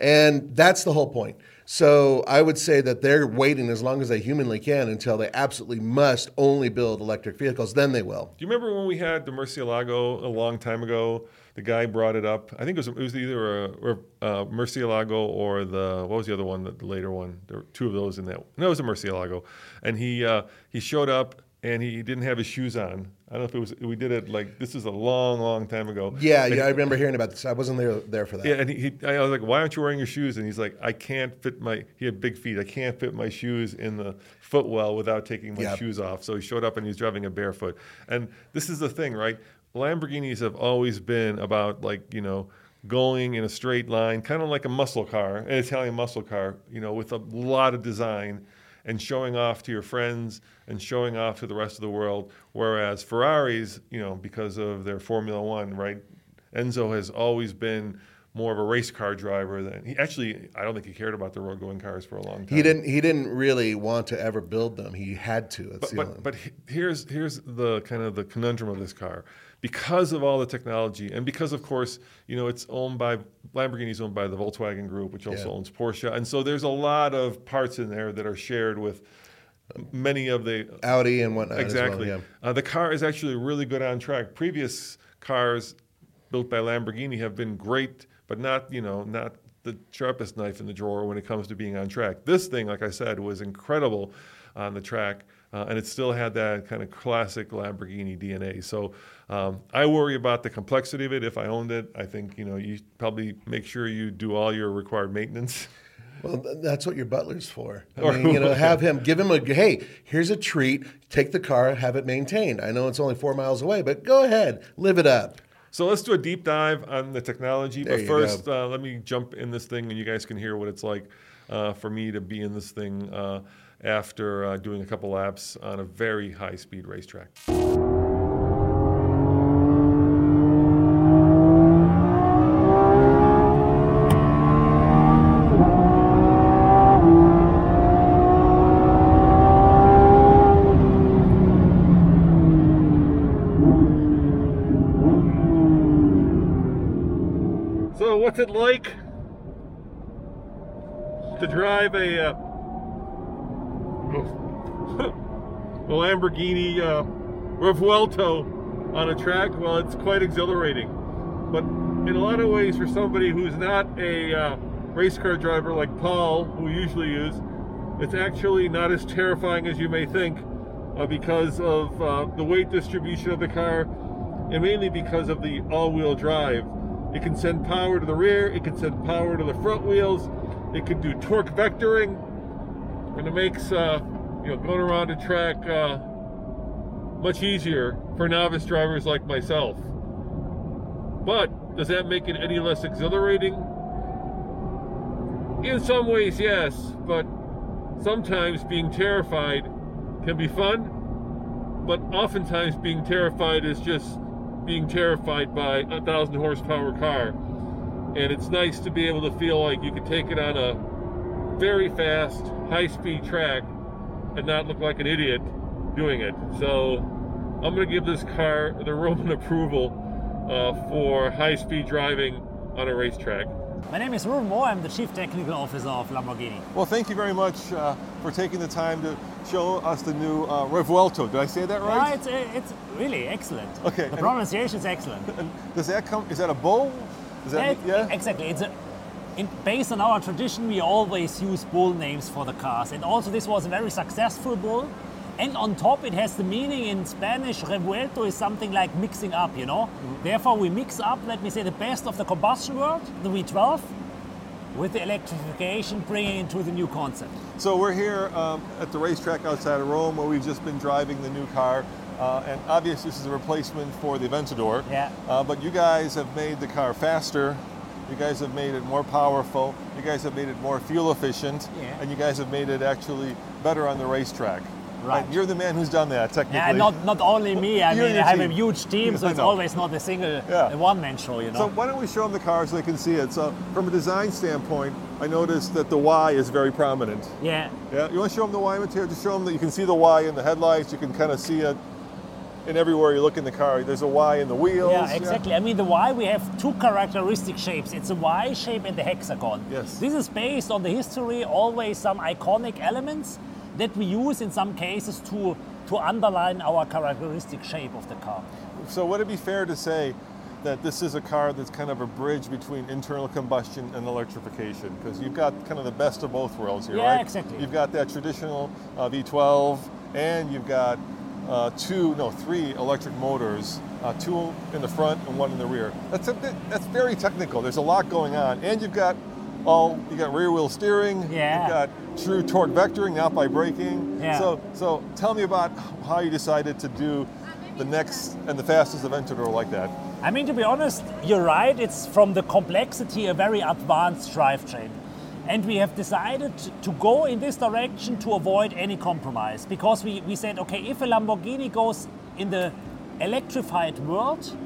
And that's the whole point. So I would say that they're waiting as long as they humanly can until they absolutely must only build electric vehicles. Then they will. Do you remember when we had the Murciélago a long time ago? The guy brought it up. I think it was, it was either a, or a Murciélago or the what was the other one? The, the later one. There were two of those in that. No, it was a Murciélago, and he uh, he showed up. And he didn't have his shoes on. I don't know if it was, we did it like, this is a long, long time ago. Yeah, and yeah, I remember hearing about this. I wasn't there there for that. Yeah, and he, he, I was like, why aren't you wearing your shoes? And he's like, I can't fit my, he had big feet. I can't fit my shoes in the footwell without taking my yep. shoes off. So he showed up and he was driving a barefoot. And this is the thing, right? Lamborghinis have always been about like, you know, going in a straight line, kind of like a muscle car, an Italian muscle car, you know, with a lot of design. And showing off to your friends and showing off to the rest of the world, whereas Ferraris, you know, because of their Formula One, right? Enzo has always been more of a race car driver than he actually. I don't think he cared about the road-going cars for a long time. He didn't. He didn't really want to ever build them. He had to. That's but but, but here's here's the kind of the conundrum of this car. Because of all the technology, and because, of course, you know, it's owned by, Lamborghini's owned by the Volkswagen Group, which also yeah. owns Porsche. And so there's a lot of parts in there that are shared with many of the... Audi and whatnot. Exactly. As well, yeah. uh, the car is actually really good on track. Previous cars built by Lamborghini have been great, but not, you know, not the sharpest knife in the drawer when it comes to being on track. This thing, like I said, was incredible on the track. Uh, and it still had that kind of classic Lamborghini D N A. So um, I worry about the complexity of it. If I owned it, I think, you know, you probably make sure you do all your required maintenance. Well, that's what your butler's for. I or, mean, you know, have him, give him a, hey, here's a treat. Take the car, have it maintained. I know it's only four miles away, but go ahead, live it up. So let's do a deep dive on the technology. There but first, uh, let me jump in this thing, and you guys can hear what it's like uh, for me to be in this thing uh after uh, doing a couple laps on a very high-speed racetrack. So what's it like to drive a uh, the Lamborghini uh, Revuelto on a track? Well, it's quite exhilarating, but in a lot of ways, for somebody who's not a uh, race car driver like Paul, who usually is, it's actually not as terrifying as you may think uh, because of uh, the weight distribution of the car, and mainly because of the all-wheel drive. It can send power to the rear, it can send power to the front wheels, it can do torque vectoring, and it makes uh, you know, going around a track uh, much easier for novice drivers like myself. But does that make it any less exhilarating? In some ways, yes, but sometimes being terrified can be fun, but oftentimes being terrified is just being terrified by a thousand horsepower car. And it's nice to be able to feel like you can take it on a very fast, high-speed track and not look like an idiot doing it. So I'm going to give this car the Roman approval uh, for high-speed driving on a racetrack. My name is Ruben Moore. I'm the Chief Technical Officer of Lamborghini. Well, thank you very much uh, for taking the time to show us the new uh, Revuelto. Did I say that right? No, it's, it's really excellent. Okay. The pronunciation is excellent. And does that come, is that a bull? Is that, yeah, yeah? Exactly. It's a, in, based on our tradition, we always use bull names for the cars. And also this was a very successful bull. And on top, it has the meaning in Spanish, revuelto is something like mixing up, you know? Mm-hmm. Therefore, we mix up, let me say, the best of the combustion world, the V twelve, with the electrification, bringing into the new concept. So we're here um, at the racetrack outside of Rome, where we've just been driving the new car. Uh, and obviously, this is a replacement for the Aventador. Yeah. Uh, but you guys have made the car faster. You guys have made it more powerful. You guys have made it more fuel efficient. Yeah. And you guys have made it actually better on the racetrack. Right. And you're the man who's done that, technically. Yeah, not, not only me. I mean, I have team. a huge team, so it's always not a single yeah. one-man show, you know. So why don't we show them the car so they can see it? So from a design standpoint, I noticed that the Y is very prominent. Yeah. Yeah. You want to show them the Y material? Just show them that you can see the Y in the headlights. You can kind of see it in everywhere you look in the car. There's a Y in the wheels. Yeah, exactly. Yeah. I mean, the Y, we have two characteristic shapes. It's a Y shape and the hexagon. Yes. This is based on the history, always some iconic elements that we use in some cases to, to underline our characteristic shape of the car. So would it be fair to say that this is a car that's kind of a bridge between internal combustion and electrification? Because you've got kind of the best of both worlds here, yeah, right? Yeah, exactly. You've got that traditional uh, V twelve, and you've got uh, two, no, three electric motors, uh, two in the front and one in the rear. That's a bit, that's very technical. There's a lot going on. And you've got all, you got rear wheel steering, yeah. You've got true torque vectoring, not by braking. Yeah. So, so tell me about how you decided to do the next and the fastest Aventador like that. I mean, to be honest, you're right. It's from the complexity, a very advanced drivetrain. And we have decided to go in this direction to avoid any compromise. Because we, we said, okay, if a Lamborghini goes in the electrified world,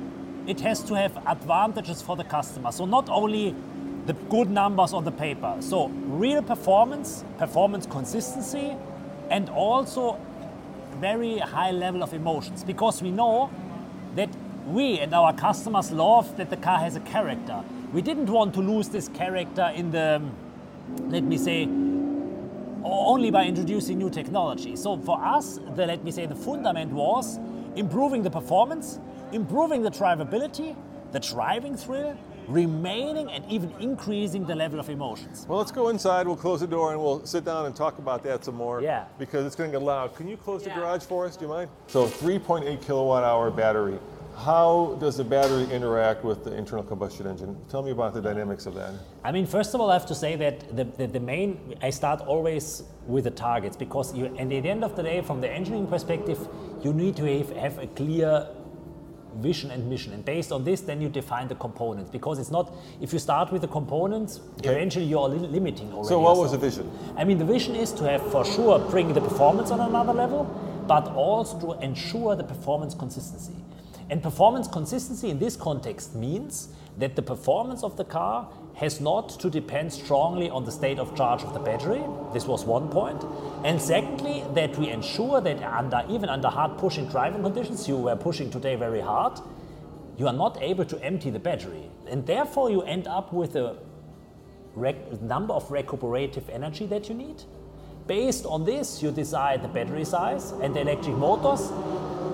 it has to have advantages for the customer. So not only the good numbers on the paper. So real performance, performance consistency, and also very high level of emotions, because we know that we and our customers love that the car has a character. We didn't want to lose this character in the, let me say, only by introducing new technology. So for us, the, let me say, the fundament was improving the performance, improving the drivability, the driving thrill, remaining and even increasing the level of emotions. Well, let's go inside, we'll close the door, and we'll sit down and talk about that some more. Yeah. Because it's going to get loud. Can you close yeah. the garage for us? Do you mind? So three point eight kilowatt hour battery. How does the battery interact with the internal combustion engine? Tell me about the dynamics of that. I mean, first of all, I have to say that the, the, the main, I start always with the targets, because you, and at the end of the day, from the engineering perspective, you need to have, have a clear vision and mission, and based on this then you define the components, because it's not, if you start with the components, okay, eventually you're li- limiting already. So what yourself. was the vision? I mean, the vision is to have, for sure, bring the performance on another level, but also to ensure the performance consistency. And performance consistency in this context means that the performance of the car has not to depend strongly on the state of charge of the battery. This was one point. And secondly, that we ensure that under, even under hard pushing driving conditions, you were pushing today very hard, you are not able to empty the battery. And therefore you end up with a rec- number of recuperative energy that you need. Based on this, you decide the battery size and the electric motors,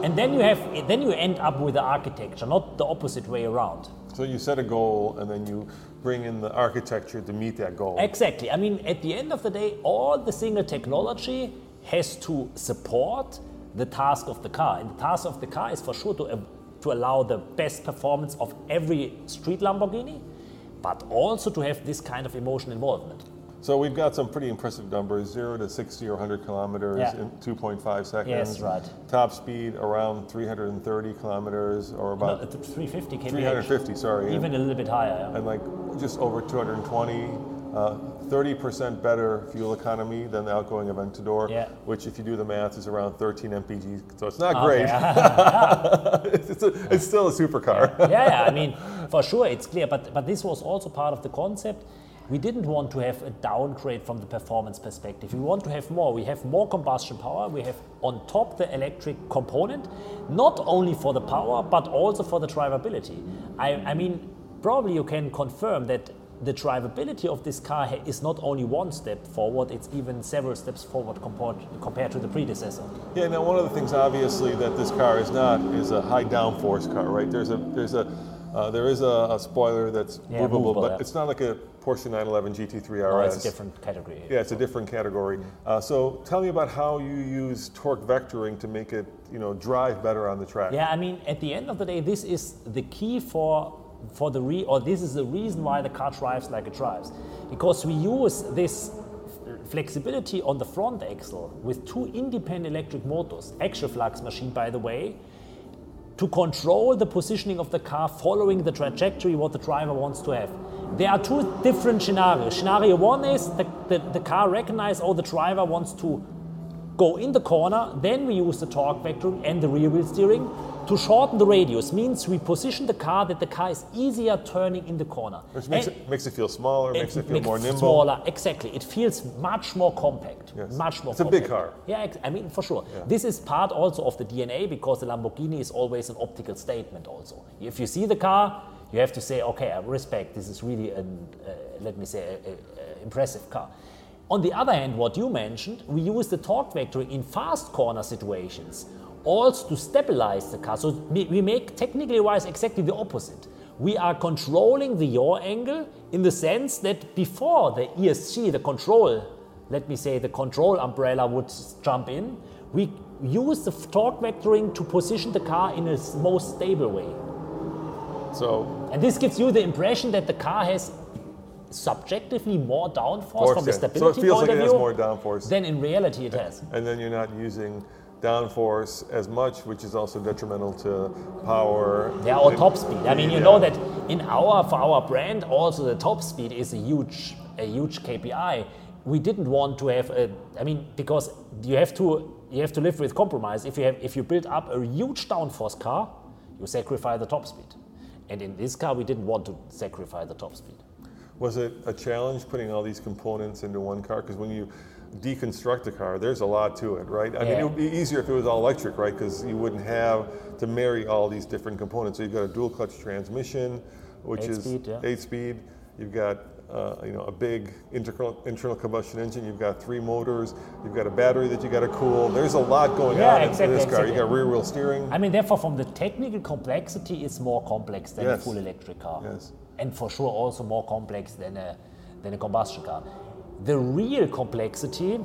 and then you have, then you end up with the architecture, not the opposite way around. So you set a goal and then you bring in the architecture to meet that goal. Exactly. I mean, at the end of the day, all the single technology has to support the task of the car. And the task of the car is for sure to, uh, to allow the best performance of every street Lamborghini, but also to have this kind of emotional involvement. So we've got some pretty impressive numbers, zero to sixty or one hundred kilometers yeah. in two point five seconds. Yes, right. Top speed around three hundred thirty kilometers or about... No, three hundred fifty kilometers. three hundred fifty, sorry. Even and, a little bit higher. Yeah. And like just over two hundred twenty thirty percent uh, better fuel economy than the outgoing Aventador, yeah. which if you do the math is around thirteen M P Gs, so it's not okay. great. yeah. it's, a, it's still a supercar. yeah. yeah, yeah, I mean, for sure it's clear, but, but this was also part of the concept. We didn't want to have a downgrade from the performance perspective. We want to have more. We have more combustion power. We have on top the electric component, not only for the power, but also for the drivability. I, I mean, probably you can confirm that the drivability of this car is not only one step forward, it's even several steps forward compared, compared to the predecessor. Yeah, now one of the things obviously that this car is not is a high downforce car, right? There's a, there's a, uh, there is a, a spoiler that's yeah, movable, movable, but yeah. it's not like a Porsche nine eleven G T three R S. No, it's a different category. Yeah, it's a different category. Uh, so tell me about how you use torque vectoring to make it, you know, drive better on the track. Yeah, I mean, at the end of the day, this is the key for for the re or this is the reason why the car drives like it drives, because we use this flexibility on the front axle with two independent electric motors, axial flux machine, by the way, to control the positioning of the car following the trajectory what the driver wants to have. There are two different scenarios. Scenario one is the, the, the car recognizes, oh, the driver wants to go in the corner, then we use the torque vectoring and the rear wheel steering to shorten the radius. Means we position the car that the car is easier turning in the corner. Which makes, it, makes it feel smaller, it makes it feel makes more nimble. Smaller, exactly. It feels much more compact, yes. much more It's compact. A big car. Yeah, I mean, for sure. Yeah. This is part also of the D N A, because the Lamborghini is always an optical statement also. If you see the car, you have to say, okay, I respect, this is really an, uh, let me say, a, a, a impressive car. On the other hand, what you mentioned, we use the torque vectoring in fast corner situations also to stabilize the car. So we make, technically wise, exactly the opposite. We are controlling the yaw angle in the sense that before the E S C, the control, let me say the control umbrella would jump in, we use the torque vectoring to position the car in its most stable way. So, and this gives you the impression that the car has subjectively more downforce from the stability point of view. So it feels like it has more downforce than in reality it has. And then you're not using downforce as much, which is also detrimental to power. Yeah, or top speed. I mean, you yeah. know that in our for our brand, also the top speed is a huge, a huge K P I. We didn't want to have a. I mean, because you have to you have to live with compromise. If you have if you build up a huge downforce car, you sacrifice the top speed. And in this car, we didn't want to sacrifice the top speed. Was it a challenge putting all these components into one car? Because when you deconstruct a car, there's a lot to it, right? I yeah. mean, it would be easier if it was all electric, right? Because you wouldn't have to marry all these different components. So you've got a dual clutch transmission, which eight is speed, yeah. eight speed. You've got uh, you know a big internal internal combustion engine. You've got three motors. You've got a battery that you got to cool. There's a lot going yeah, on exactly, in this exactly. car. You got rear wheel steering. I mean, therefore, from the technical complexity, it's more complex than yes. a full electric car. Yes. And for sure also more complex than a, than a combustion car. The real complexity,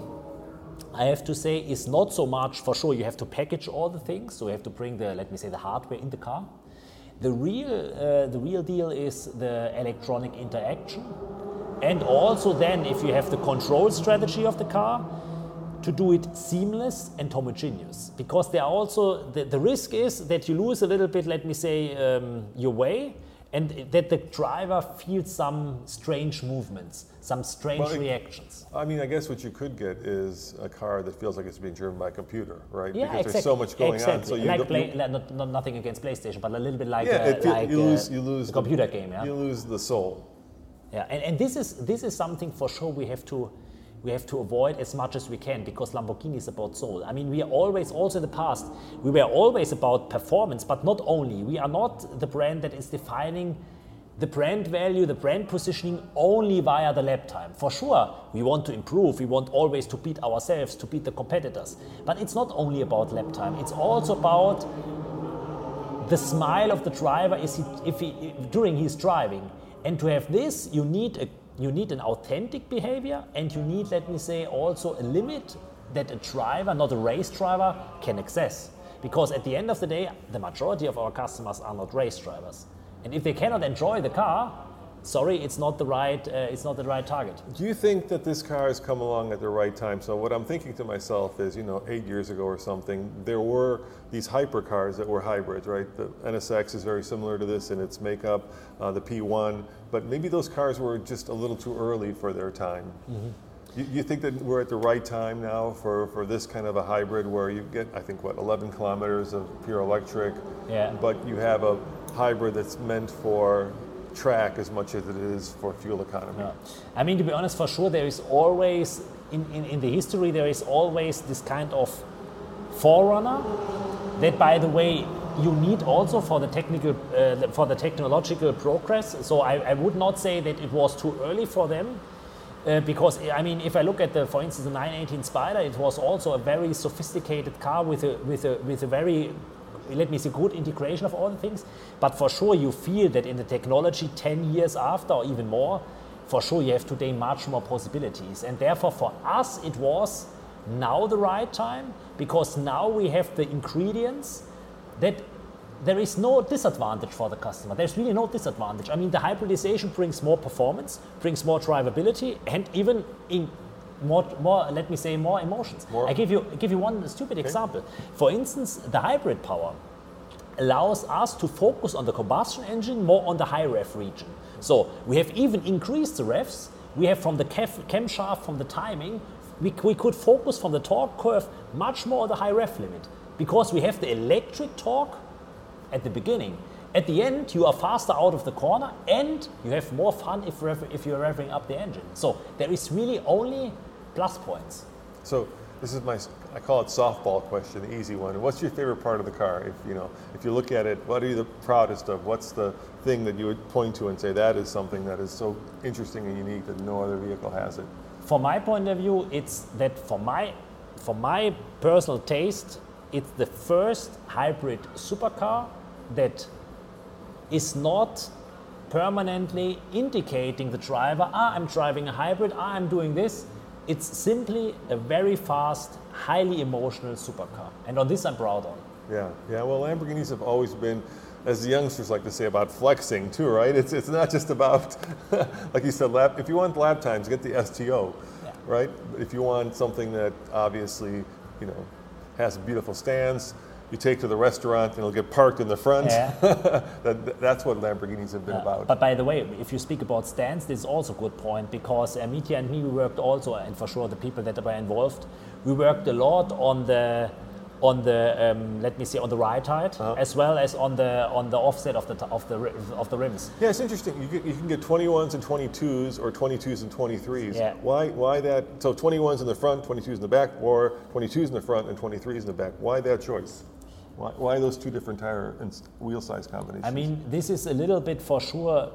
I have to say, is not so much, for sure you have to package all the things, so you have to bring the, let me say, the hardware in the car. The real, uh, the real deal is the electronic interaction, and also then if you have the control strategy of the car, to do it seamless and homogeneous. Because there are also, the, the risk is that you lose a little bit, let me say, um, your way, and that the driver feels some strange movements, some strange well, it, reactions. I mean, I guess what you could get is a car that feels like it's being driven by a computer, right? Yeah, because exactly. there's so much going exactly. on. So you like go, play, you, not, not, nothing against PlayStation, but a little bit like, yeah, uh, it, like you lose, uh, you lose the computer the, game. Yeah? You lose the soul. Yeah, and, and this is this is something for sure we have to we have to avoid as much as we can, because Lamborghini is about soul. I mean, we are always, also in the past, we were always about performance, but not only. We are not the brand that is defining the brand value, the brand positioning only via the lap time. For sure, we want to improve. We want always to beat ourselves, to beat the competitors. But it's not only about lap time. It's also about the smile of the driver is he, if he, if, during his driving. And to have this, you need a You need an authentic behavior, and you need, let me say, also a limit that a driver, not a race driver, can access. Because at the end of the day, the majority of our customers are not race drivers. And if they cannot enjoy the car, sorry, it's not the right, uh, it's not the right target. Do you think that this car has come along at the right time? So what I'm thinking to myself is, you know, eight years ago or something, there were these hypercars that were hybrids, right? The N S X is very similar to this in its makeup, uh, the P one, but maybe those cars were just a little too early for their time. Mm-hmm. You, you think that we're at the right time now for, for this kind of a hybrid where you get, I think, what, eleven kilometers of pure electric, yeah. but you have a hybrid that's meant for track as much as it is for fuel economy? Yeah. I mean, to be honest, for sure, there is always, in, in, in the history, there is always this kind of forerunner that, by the way, you need also for the technical, uh, for the technological progress. So I, I would not say that it was too early for them. Uh, because, I mean, if I look at, the, for instance, the nine eighteen Spider, it was also a very sophisticated car with a, with a, with a very, let me say, good integration of all the things. But for sure, you feel that in the technology ten years after or even more, for sure, you have today much more possibilities. And therefore, for us, it was now the right time, because now we have the ingredients that there is no disadvantage for the customer. There's really no disadvantage. I mean, the hybridization brings more performance, brings more drivability, and even in more, more let me say, more emotions. More. I give you I give you one stupid okay. example. For instance, the hybrid power allows us to focus on the combustion engine more on the high rev region. So we have even increased the revs. We have from the camshaft, from the timing, we, we could focus from the torque curve much more on the high rev limit, because we have the electric torque at the beginning. At the end, you are faster out of the corner, and you have more fun if, rev- if you're revving up the engine. So there is really only plus points. So this is my, I call it softball question, the easy one. What's your favorite part of the car? If you know, if you look at it, what are you the proudest of? What's the thing that you would point to and say that is something that is so interesting and unique that no other vehicle has it? From my point of view, it's that for my, for my personal taste, it's the first hybrid supercar that is not permanently indicating the driver, ah, I'm driving a hybrid, ah, I'm doing this. It's simply a very fast, highly emotional supercar. And on this I'm proud on. Yeah, yeah. Well, Lamborghinis have always been, as the youngsters like to say, about flexing too, right? It's it's not just about, like you said, lap. If you want lap times, get the S T O, yeah. right? If you want something that obviously, you know, has beautiful stands, you take to the restaurant and it'll get parked in the front. Yeah. that, that's what Lamborghinis have been yeah. about. But by the way, if you speak about stands, this is also a good point, because uh, Mitya and me, we worked also, and for sure the people that were involved, we worked a lot on the, on the um, let me say, on the right height, uh-huh. as well as on the on the offset of the of the of the rims. Yeah, it's interesting. You, get, you can get twenty-ones and twenty-twos or twenty-twos and twenty-threes. Yeah. Why why that? So twenty-ones in the front, twenty-twos in the back, or twenty-twos in the front and twenty-threes in the back. Why that choice? Why, why those two different tire and wheel size combinations? I mean, this is a little bit for sure,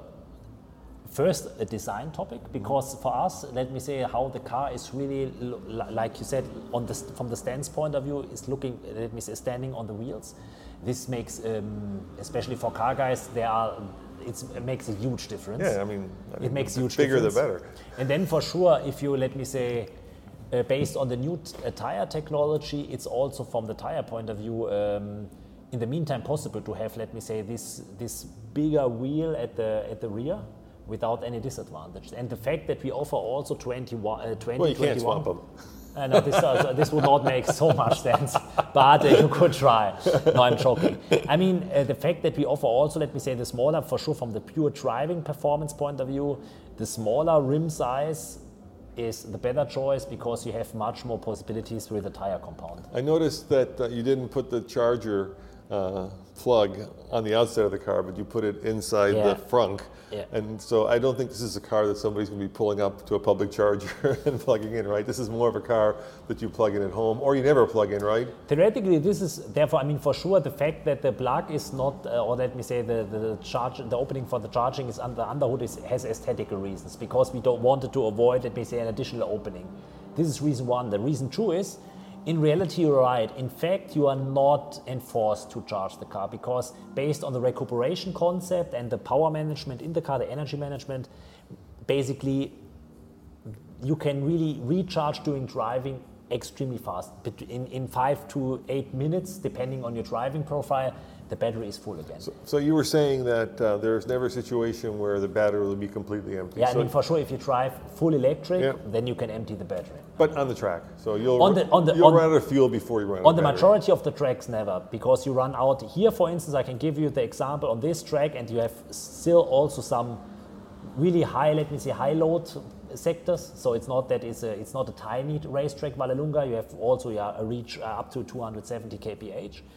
first a design topic, because for us, let me say, how the car is really, like you said, on the, from the stand's point of view, is looking, let me say, standing on the wheels. This makes, um, especially for car guys, there are, it's, it makes a huge difference. Yeah, I mean, I mean it makes the huge bigger difference. The better. And then for sure, if you, let me say, Uh, based on the new t- uh, tire technology, it's also from the tire point of view, um, in the meantime, possible to have, let me say, this this bigger wheel at the at the rear without any disadvantage. And the fact that we offer also twenty-one, uh, twenty, well, you can't swap them. Uh, no, this, uh, this would not make so much sense, but uh, you could try. No, I'm joking. I mean, uh, the fact that we offer also, let me say, the smaller, for sure, from the pure driving performance point of view, the smaller rim size is the better choice, because you have much more possibilities with the tire compound. I noticed that uh, you didn't put the charger uh, plug on the outside of the car, but you put it inside yeah. the frunk. Yeah. And so I don't think this is a car that somebody's going to be pulling up to a public charger and plugging in, right? This is more of a car that you plug in at home, or you never plug in, right? Theoretically, this is, therefore, I mean, for sure, the fact that the plug is not, uh, or let me say, the, the charge, the opening for the charging is under underhood is, has aesthetical reasons, because we don't wanted to avoid, let me say, an additional opening. This is reason one. The reason two is, in reality, you're right. In fact, you are not enforced to charge the car, because based on the recuperation concept and the power management in the car, the energy management, basically you can really recharge during driving extremely fast. In, in five to eight minutes, depending on your driving profile, the battery is full again. So, so you were saying that uh, there's never a situation where the battery will be completely empty. Yeah, so I mean, for sure, if you drive full electric, yeah. then you can empty the battery. But on the track, so you'll, on the, on the, you'll on, run out of fuel before you run out of battery. On the majority of the tracks, never, because you run out. Here, for instance, I can give you the example on this track, and you have still also some really high, let me say, high load sectors. So it's not that it's a, it's not a tiny racetrack, Vallelunga. You have also yeah, a reach uh, up to two hundred seventy kilometers per hour.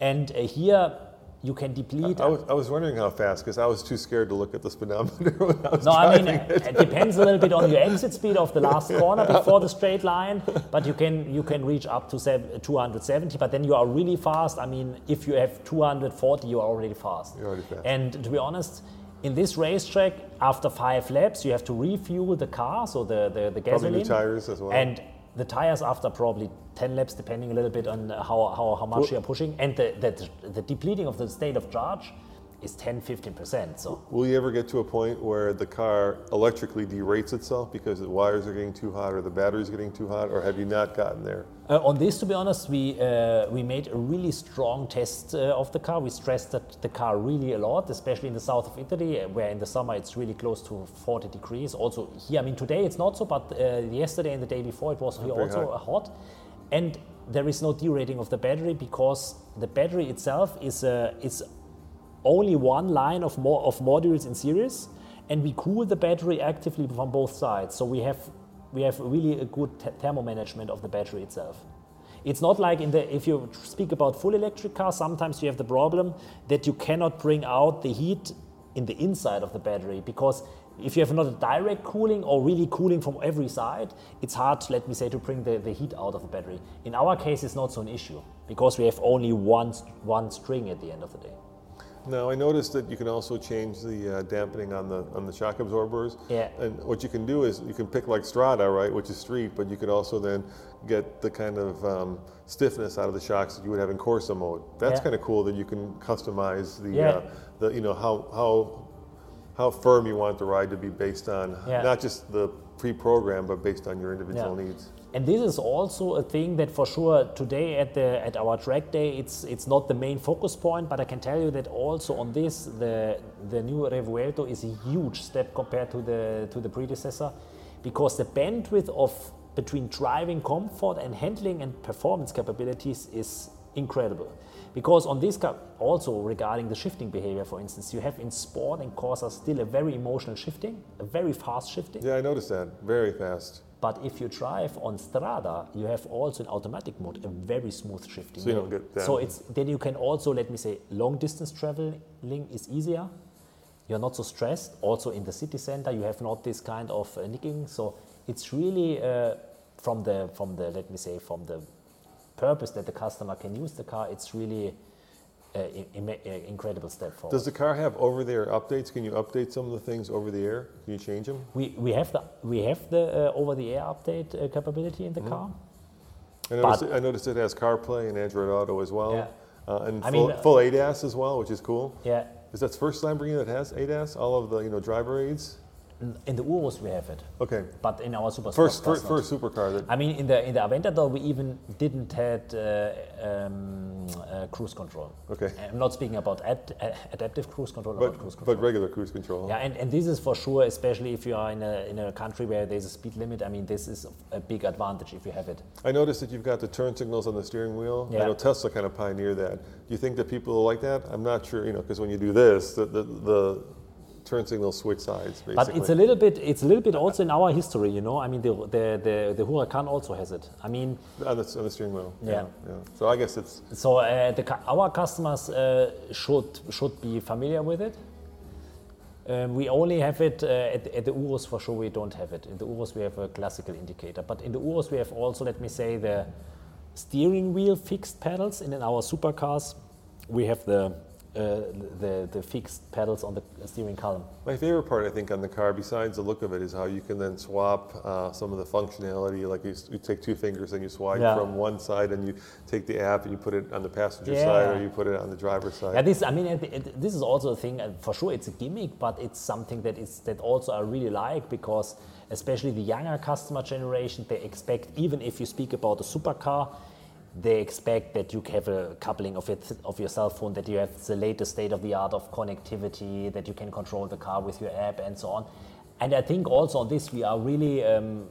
And uh, here you can deplete. I, I, was, I was wondering how fast, because I was too scared to look at the speedometer when I was No, I mean, it. it depends a little bit on your exit speed of the last corner before the straight line, but you can you can reach up to two hundred seventy, but then you are really fast. I mean, if you have two hundred forty, you are already fast. You're already fast. And to be honest, in this racetrack, after five laps, you have to refuel the car, so the, the, the gasoline. Probably new tires as well. And the tires after probably ten laps, depending a little bit on how how, how much well, you're pushing. And the, the the depleting of the state of charge is ten to fifteen percent. So will you ever get to a point where the car electrically derates itself because the wires are getting too hot or the battery's getting too hot, or have you not gotten there? Uh, on this, to be honest, we uh, we made a really strong test uh, of the car. We stressed that the car really a lot, especially in the south of Italy, where in the summer it's really close to forty degrees. Also here, I mean, today it's not so, but uh, yesterday and the day before it was here also hot. hot. And there is no derating of the battery because the battery itself is a uh, is. only one line of more of modules in series, and we cool the battery actively from both sides. So we have we have really a good te- thermal management of the battery itself. It's not like in the if you speak about full electric cars, sometimes you have the problem that you cannot bring out the heat in the inside of the battery, because if you have not a direct cooling or really cooling from every side, it's hard, let me say, to bring the, the heat out of the battery. In our case, it's not so an issue because we have only one one string at the end of the day. Now I noticed that you can also change the uh, dampening on the on the shock absorbers. Yeah. And what you can do is you can pick like Strada, right, which is street, but you can also then get the kind of um, stiffness out of the shocks that you would have in Corsa mode. That's yeah. kind of cool that you can customize the yeah. uh, the you know how how how firm you want the ride to be based on yeah. not just the pre-program, but based on your individual yeah. needs. And this is also a thing that for sure today at the at our track day, it's it's not the main focus point, but I can tell you that also on this, the the new Revuelto is a huge step compared to the to the predecessor, because the bandwidth of between driving comfort and handling and performance capabilities is incredible. Because on this car, also regarding the shifting behavior, for instance, you have in Sport and Corsa still a very emotional shifting, a very fast shifting. Yeah, I noticed that, very fast. But if you drive on Strada, you have also in automatic mode a very smooth shifting. So you don't get that. So it's, then you can also, let me say, long distance traveling is easier. You're not so stressed. Also in the city center, you have not this kind of uh, nicking. So it's really uh, from the from the let me say from the purpose that the customer can use the car. It's really uh, an incredible step forward. Does the car have over-the-air updates? Can you update some of the things over the air? Can you change them? We we have the we have the uh, over-the-air update uh, capability in the mm-hmm. car. I noticed, it, I noticed it has CarPlay and Android Auto as well, yeah. uh, and full, mean, full A D A S as well, which is cool. Yeah, is that the first Lamborghini that has A D A S? All of the you know driver aids. In the Urus we have it. Okay. But in our Supercar. First, first, first supercar. That I mean, in the in the Aventador we even didn't had uh, um, uh, cruise control. Okay. I'm not speaking about ad, ad, adaptive cruise control, but about cruise control. But regular cruise control. Yeah, and, and this is for sure, especially if you are in a in a country where there's a speed limit. I mean, this is a big advantage if you have it. I noticed that you've got the turn signals on the steering wheel. Yeah. I know Tesla kind of pioneered that. Do you think that people will like that? I'm not sure, you know, because when you do this, the the, the turn signal switch sides, basically. But it's a little bit, it's a little bit also in our history, you know. I mean, the the the, the Huracan also has it. I mean, on the, on the steering wheel. Yeah. Yeah, yeah. So I guess it's. So uh, the our customers uh, should should be familiar with it. Um, we only have it uh, at, at the Urus for sure. We don't have it in the Urus. We have a classical indicator, but in the Urus we have also, let me say, the steering wheel fixed pedals, and in our supercars we have the uh, the, the fixed pedals on the steering column. My favorite part, I think, on the car, besides the look of it, is how you can then swap uh, some of the functionality. Like you, you take two fingers and you swipe yeah. from one side, and you take the app and you put it on the passenger yeah. side, or you put it on the driver's side. Yeah, this, I mean, it, it, this is also a thing, and for sure it's a gimmick, but it's something that is that also I really like, because especially the younger customer generation, they expect, even if you speak about a supercar, they expect that you have a coupling of it of your cell phone, that you have the latest state of the art of connectivity, that you can control the car with your app and so on. And I think also on this we are really um,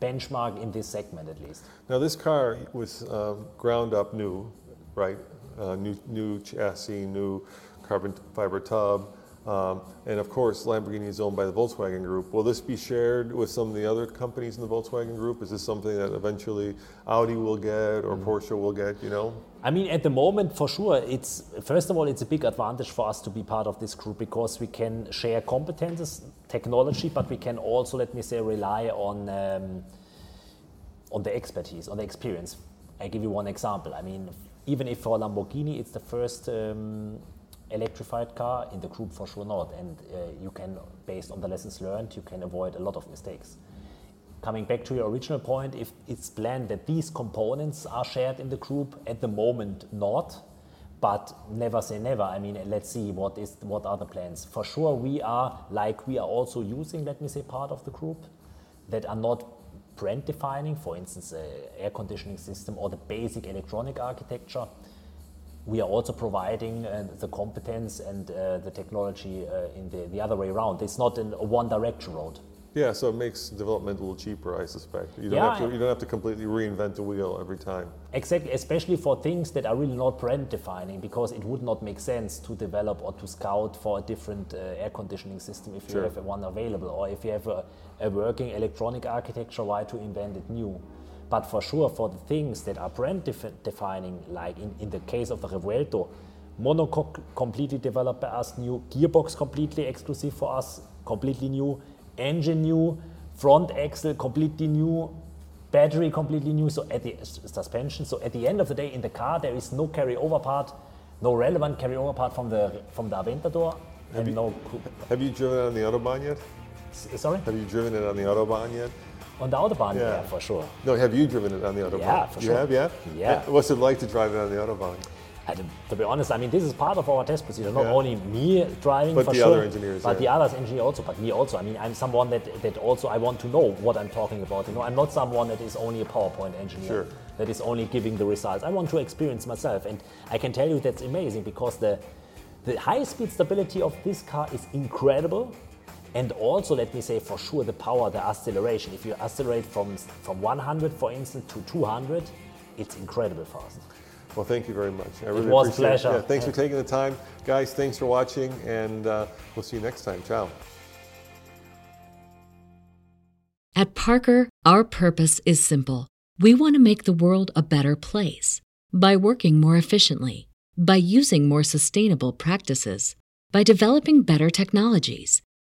benchmark in this segment at least. Now this car was uh, ground up new, right? Uh, new, new chassis, new carbon fiber tub. Um, and of course, Lamborghini is owned by the Volkswagen Group. Will this be shared with some of the other companies in the Volkswagen Group? Is this something that eventually Audi will get or mm. Porsche will get, you know? I mean, at the moment, for sure, it's, first of all, it's a big advantage for us to be part of this group, because we can share competences, technology, but we can also, let me say, rely on, um, on the expertise, on the experience. I give you one example. I mean, even if for Lamborghini, it's the first... Um, electrified car in the group, for sure not, and uh, you can, based on the lessons learned, you can avoid a lot of mistakes. Coming back to your original point, if it's planned that these components are shared in the group, at the moment not, but never say never. I mean, let's see what is what are the plans. For sure we are, like we are also using, let me say, part of the group that are not brand defining, for instance, uh, air conditioning system or the basic electronic architecture. We are also providing uh, the competence and uh, the technology uh, in the, the other way around. It's not in a one-direction road. Yeah, so it makes development a little cheaper, I suspect. You don't, yeah, have to, you don't have to completely reinvent the wheel every time. Exactly, especially for things that are really not brand defining, because it would not make sense to develop or to scout for a different uh, air conditioning system if you sure. have one available, or if you have a, a working electronic architecture, why to invent it new? But for sure, for the things that are brand def- defining, like in, in the case of the Revuelto, monocoque completely developed by us, new, gearbox completely exclusive for us, completely new, engine new, front axle completely new, battery completely new, so at the uh, suspension. So at the end of the day, in the car, there is no carryover part, no relevant carryover part from the from the Aventador, have and you, no. Cou- have you driven it on the Autobahn yet? S- sorry. Have you driven it on the Autobahn yet? On the Autobahn, yeah. yeah, for sure. No, have you driven it on the Autobahn? Yeah, for sure. You have, yeah? Yeah. What's it like to drive it on the Autobahn? I, to, to be honest, I mean, this is part of our test procedure. Not yeah. only me driving, but for the sure, other engineers. But yeah. the others engineer also, but me also. I mean, I'm someone that, that also, I want to know what I'm talking about. You know, I'm not someone that is only a PowerPoint engineer, sure. that is only giving the results. I want to experience myself. And I can tell you that's amazing, because the the high-speed stability of this car is incredible. And also, let me say, for sure, the power, the acceleration. If you accelerate from from one hundred, for instance, to two hundred, it's incredibly fast. Well, thank you very much. I really it was appreciate a pleasure. It. Yeah, thanks yeah. for taking the time. Guys, thanks for watching, and uh, we'll see you next time. Ciao. At Parker, our purpose is simple. We want to make the world a better place. By working more efficiently, by using more sustainable practices, by developing better technologies,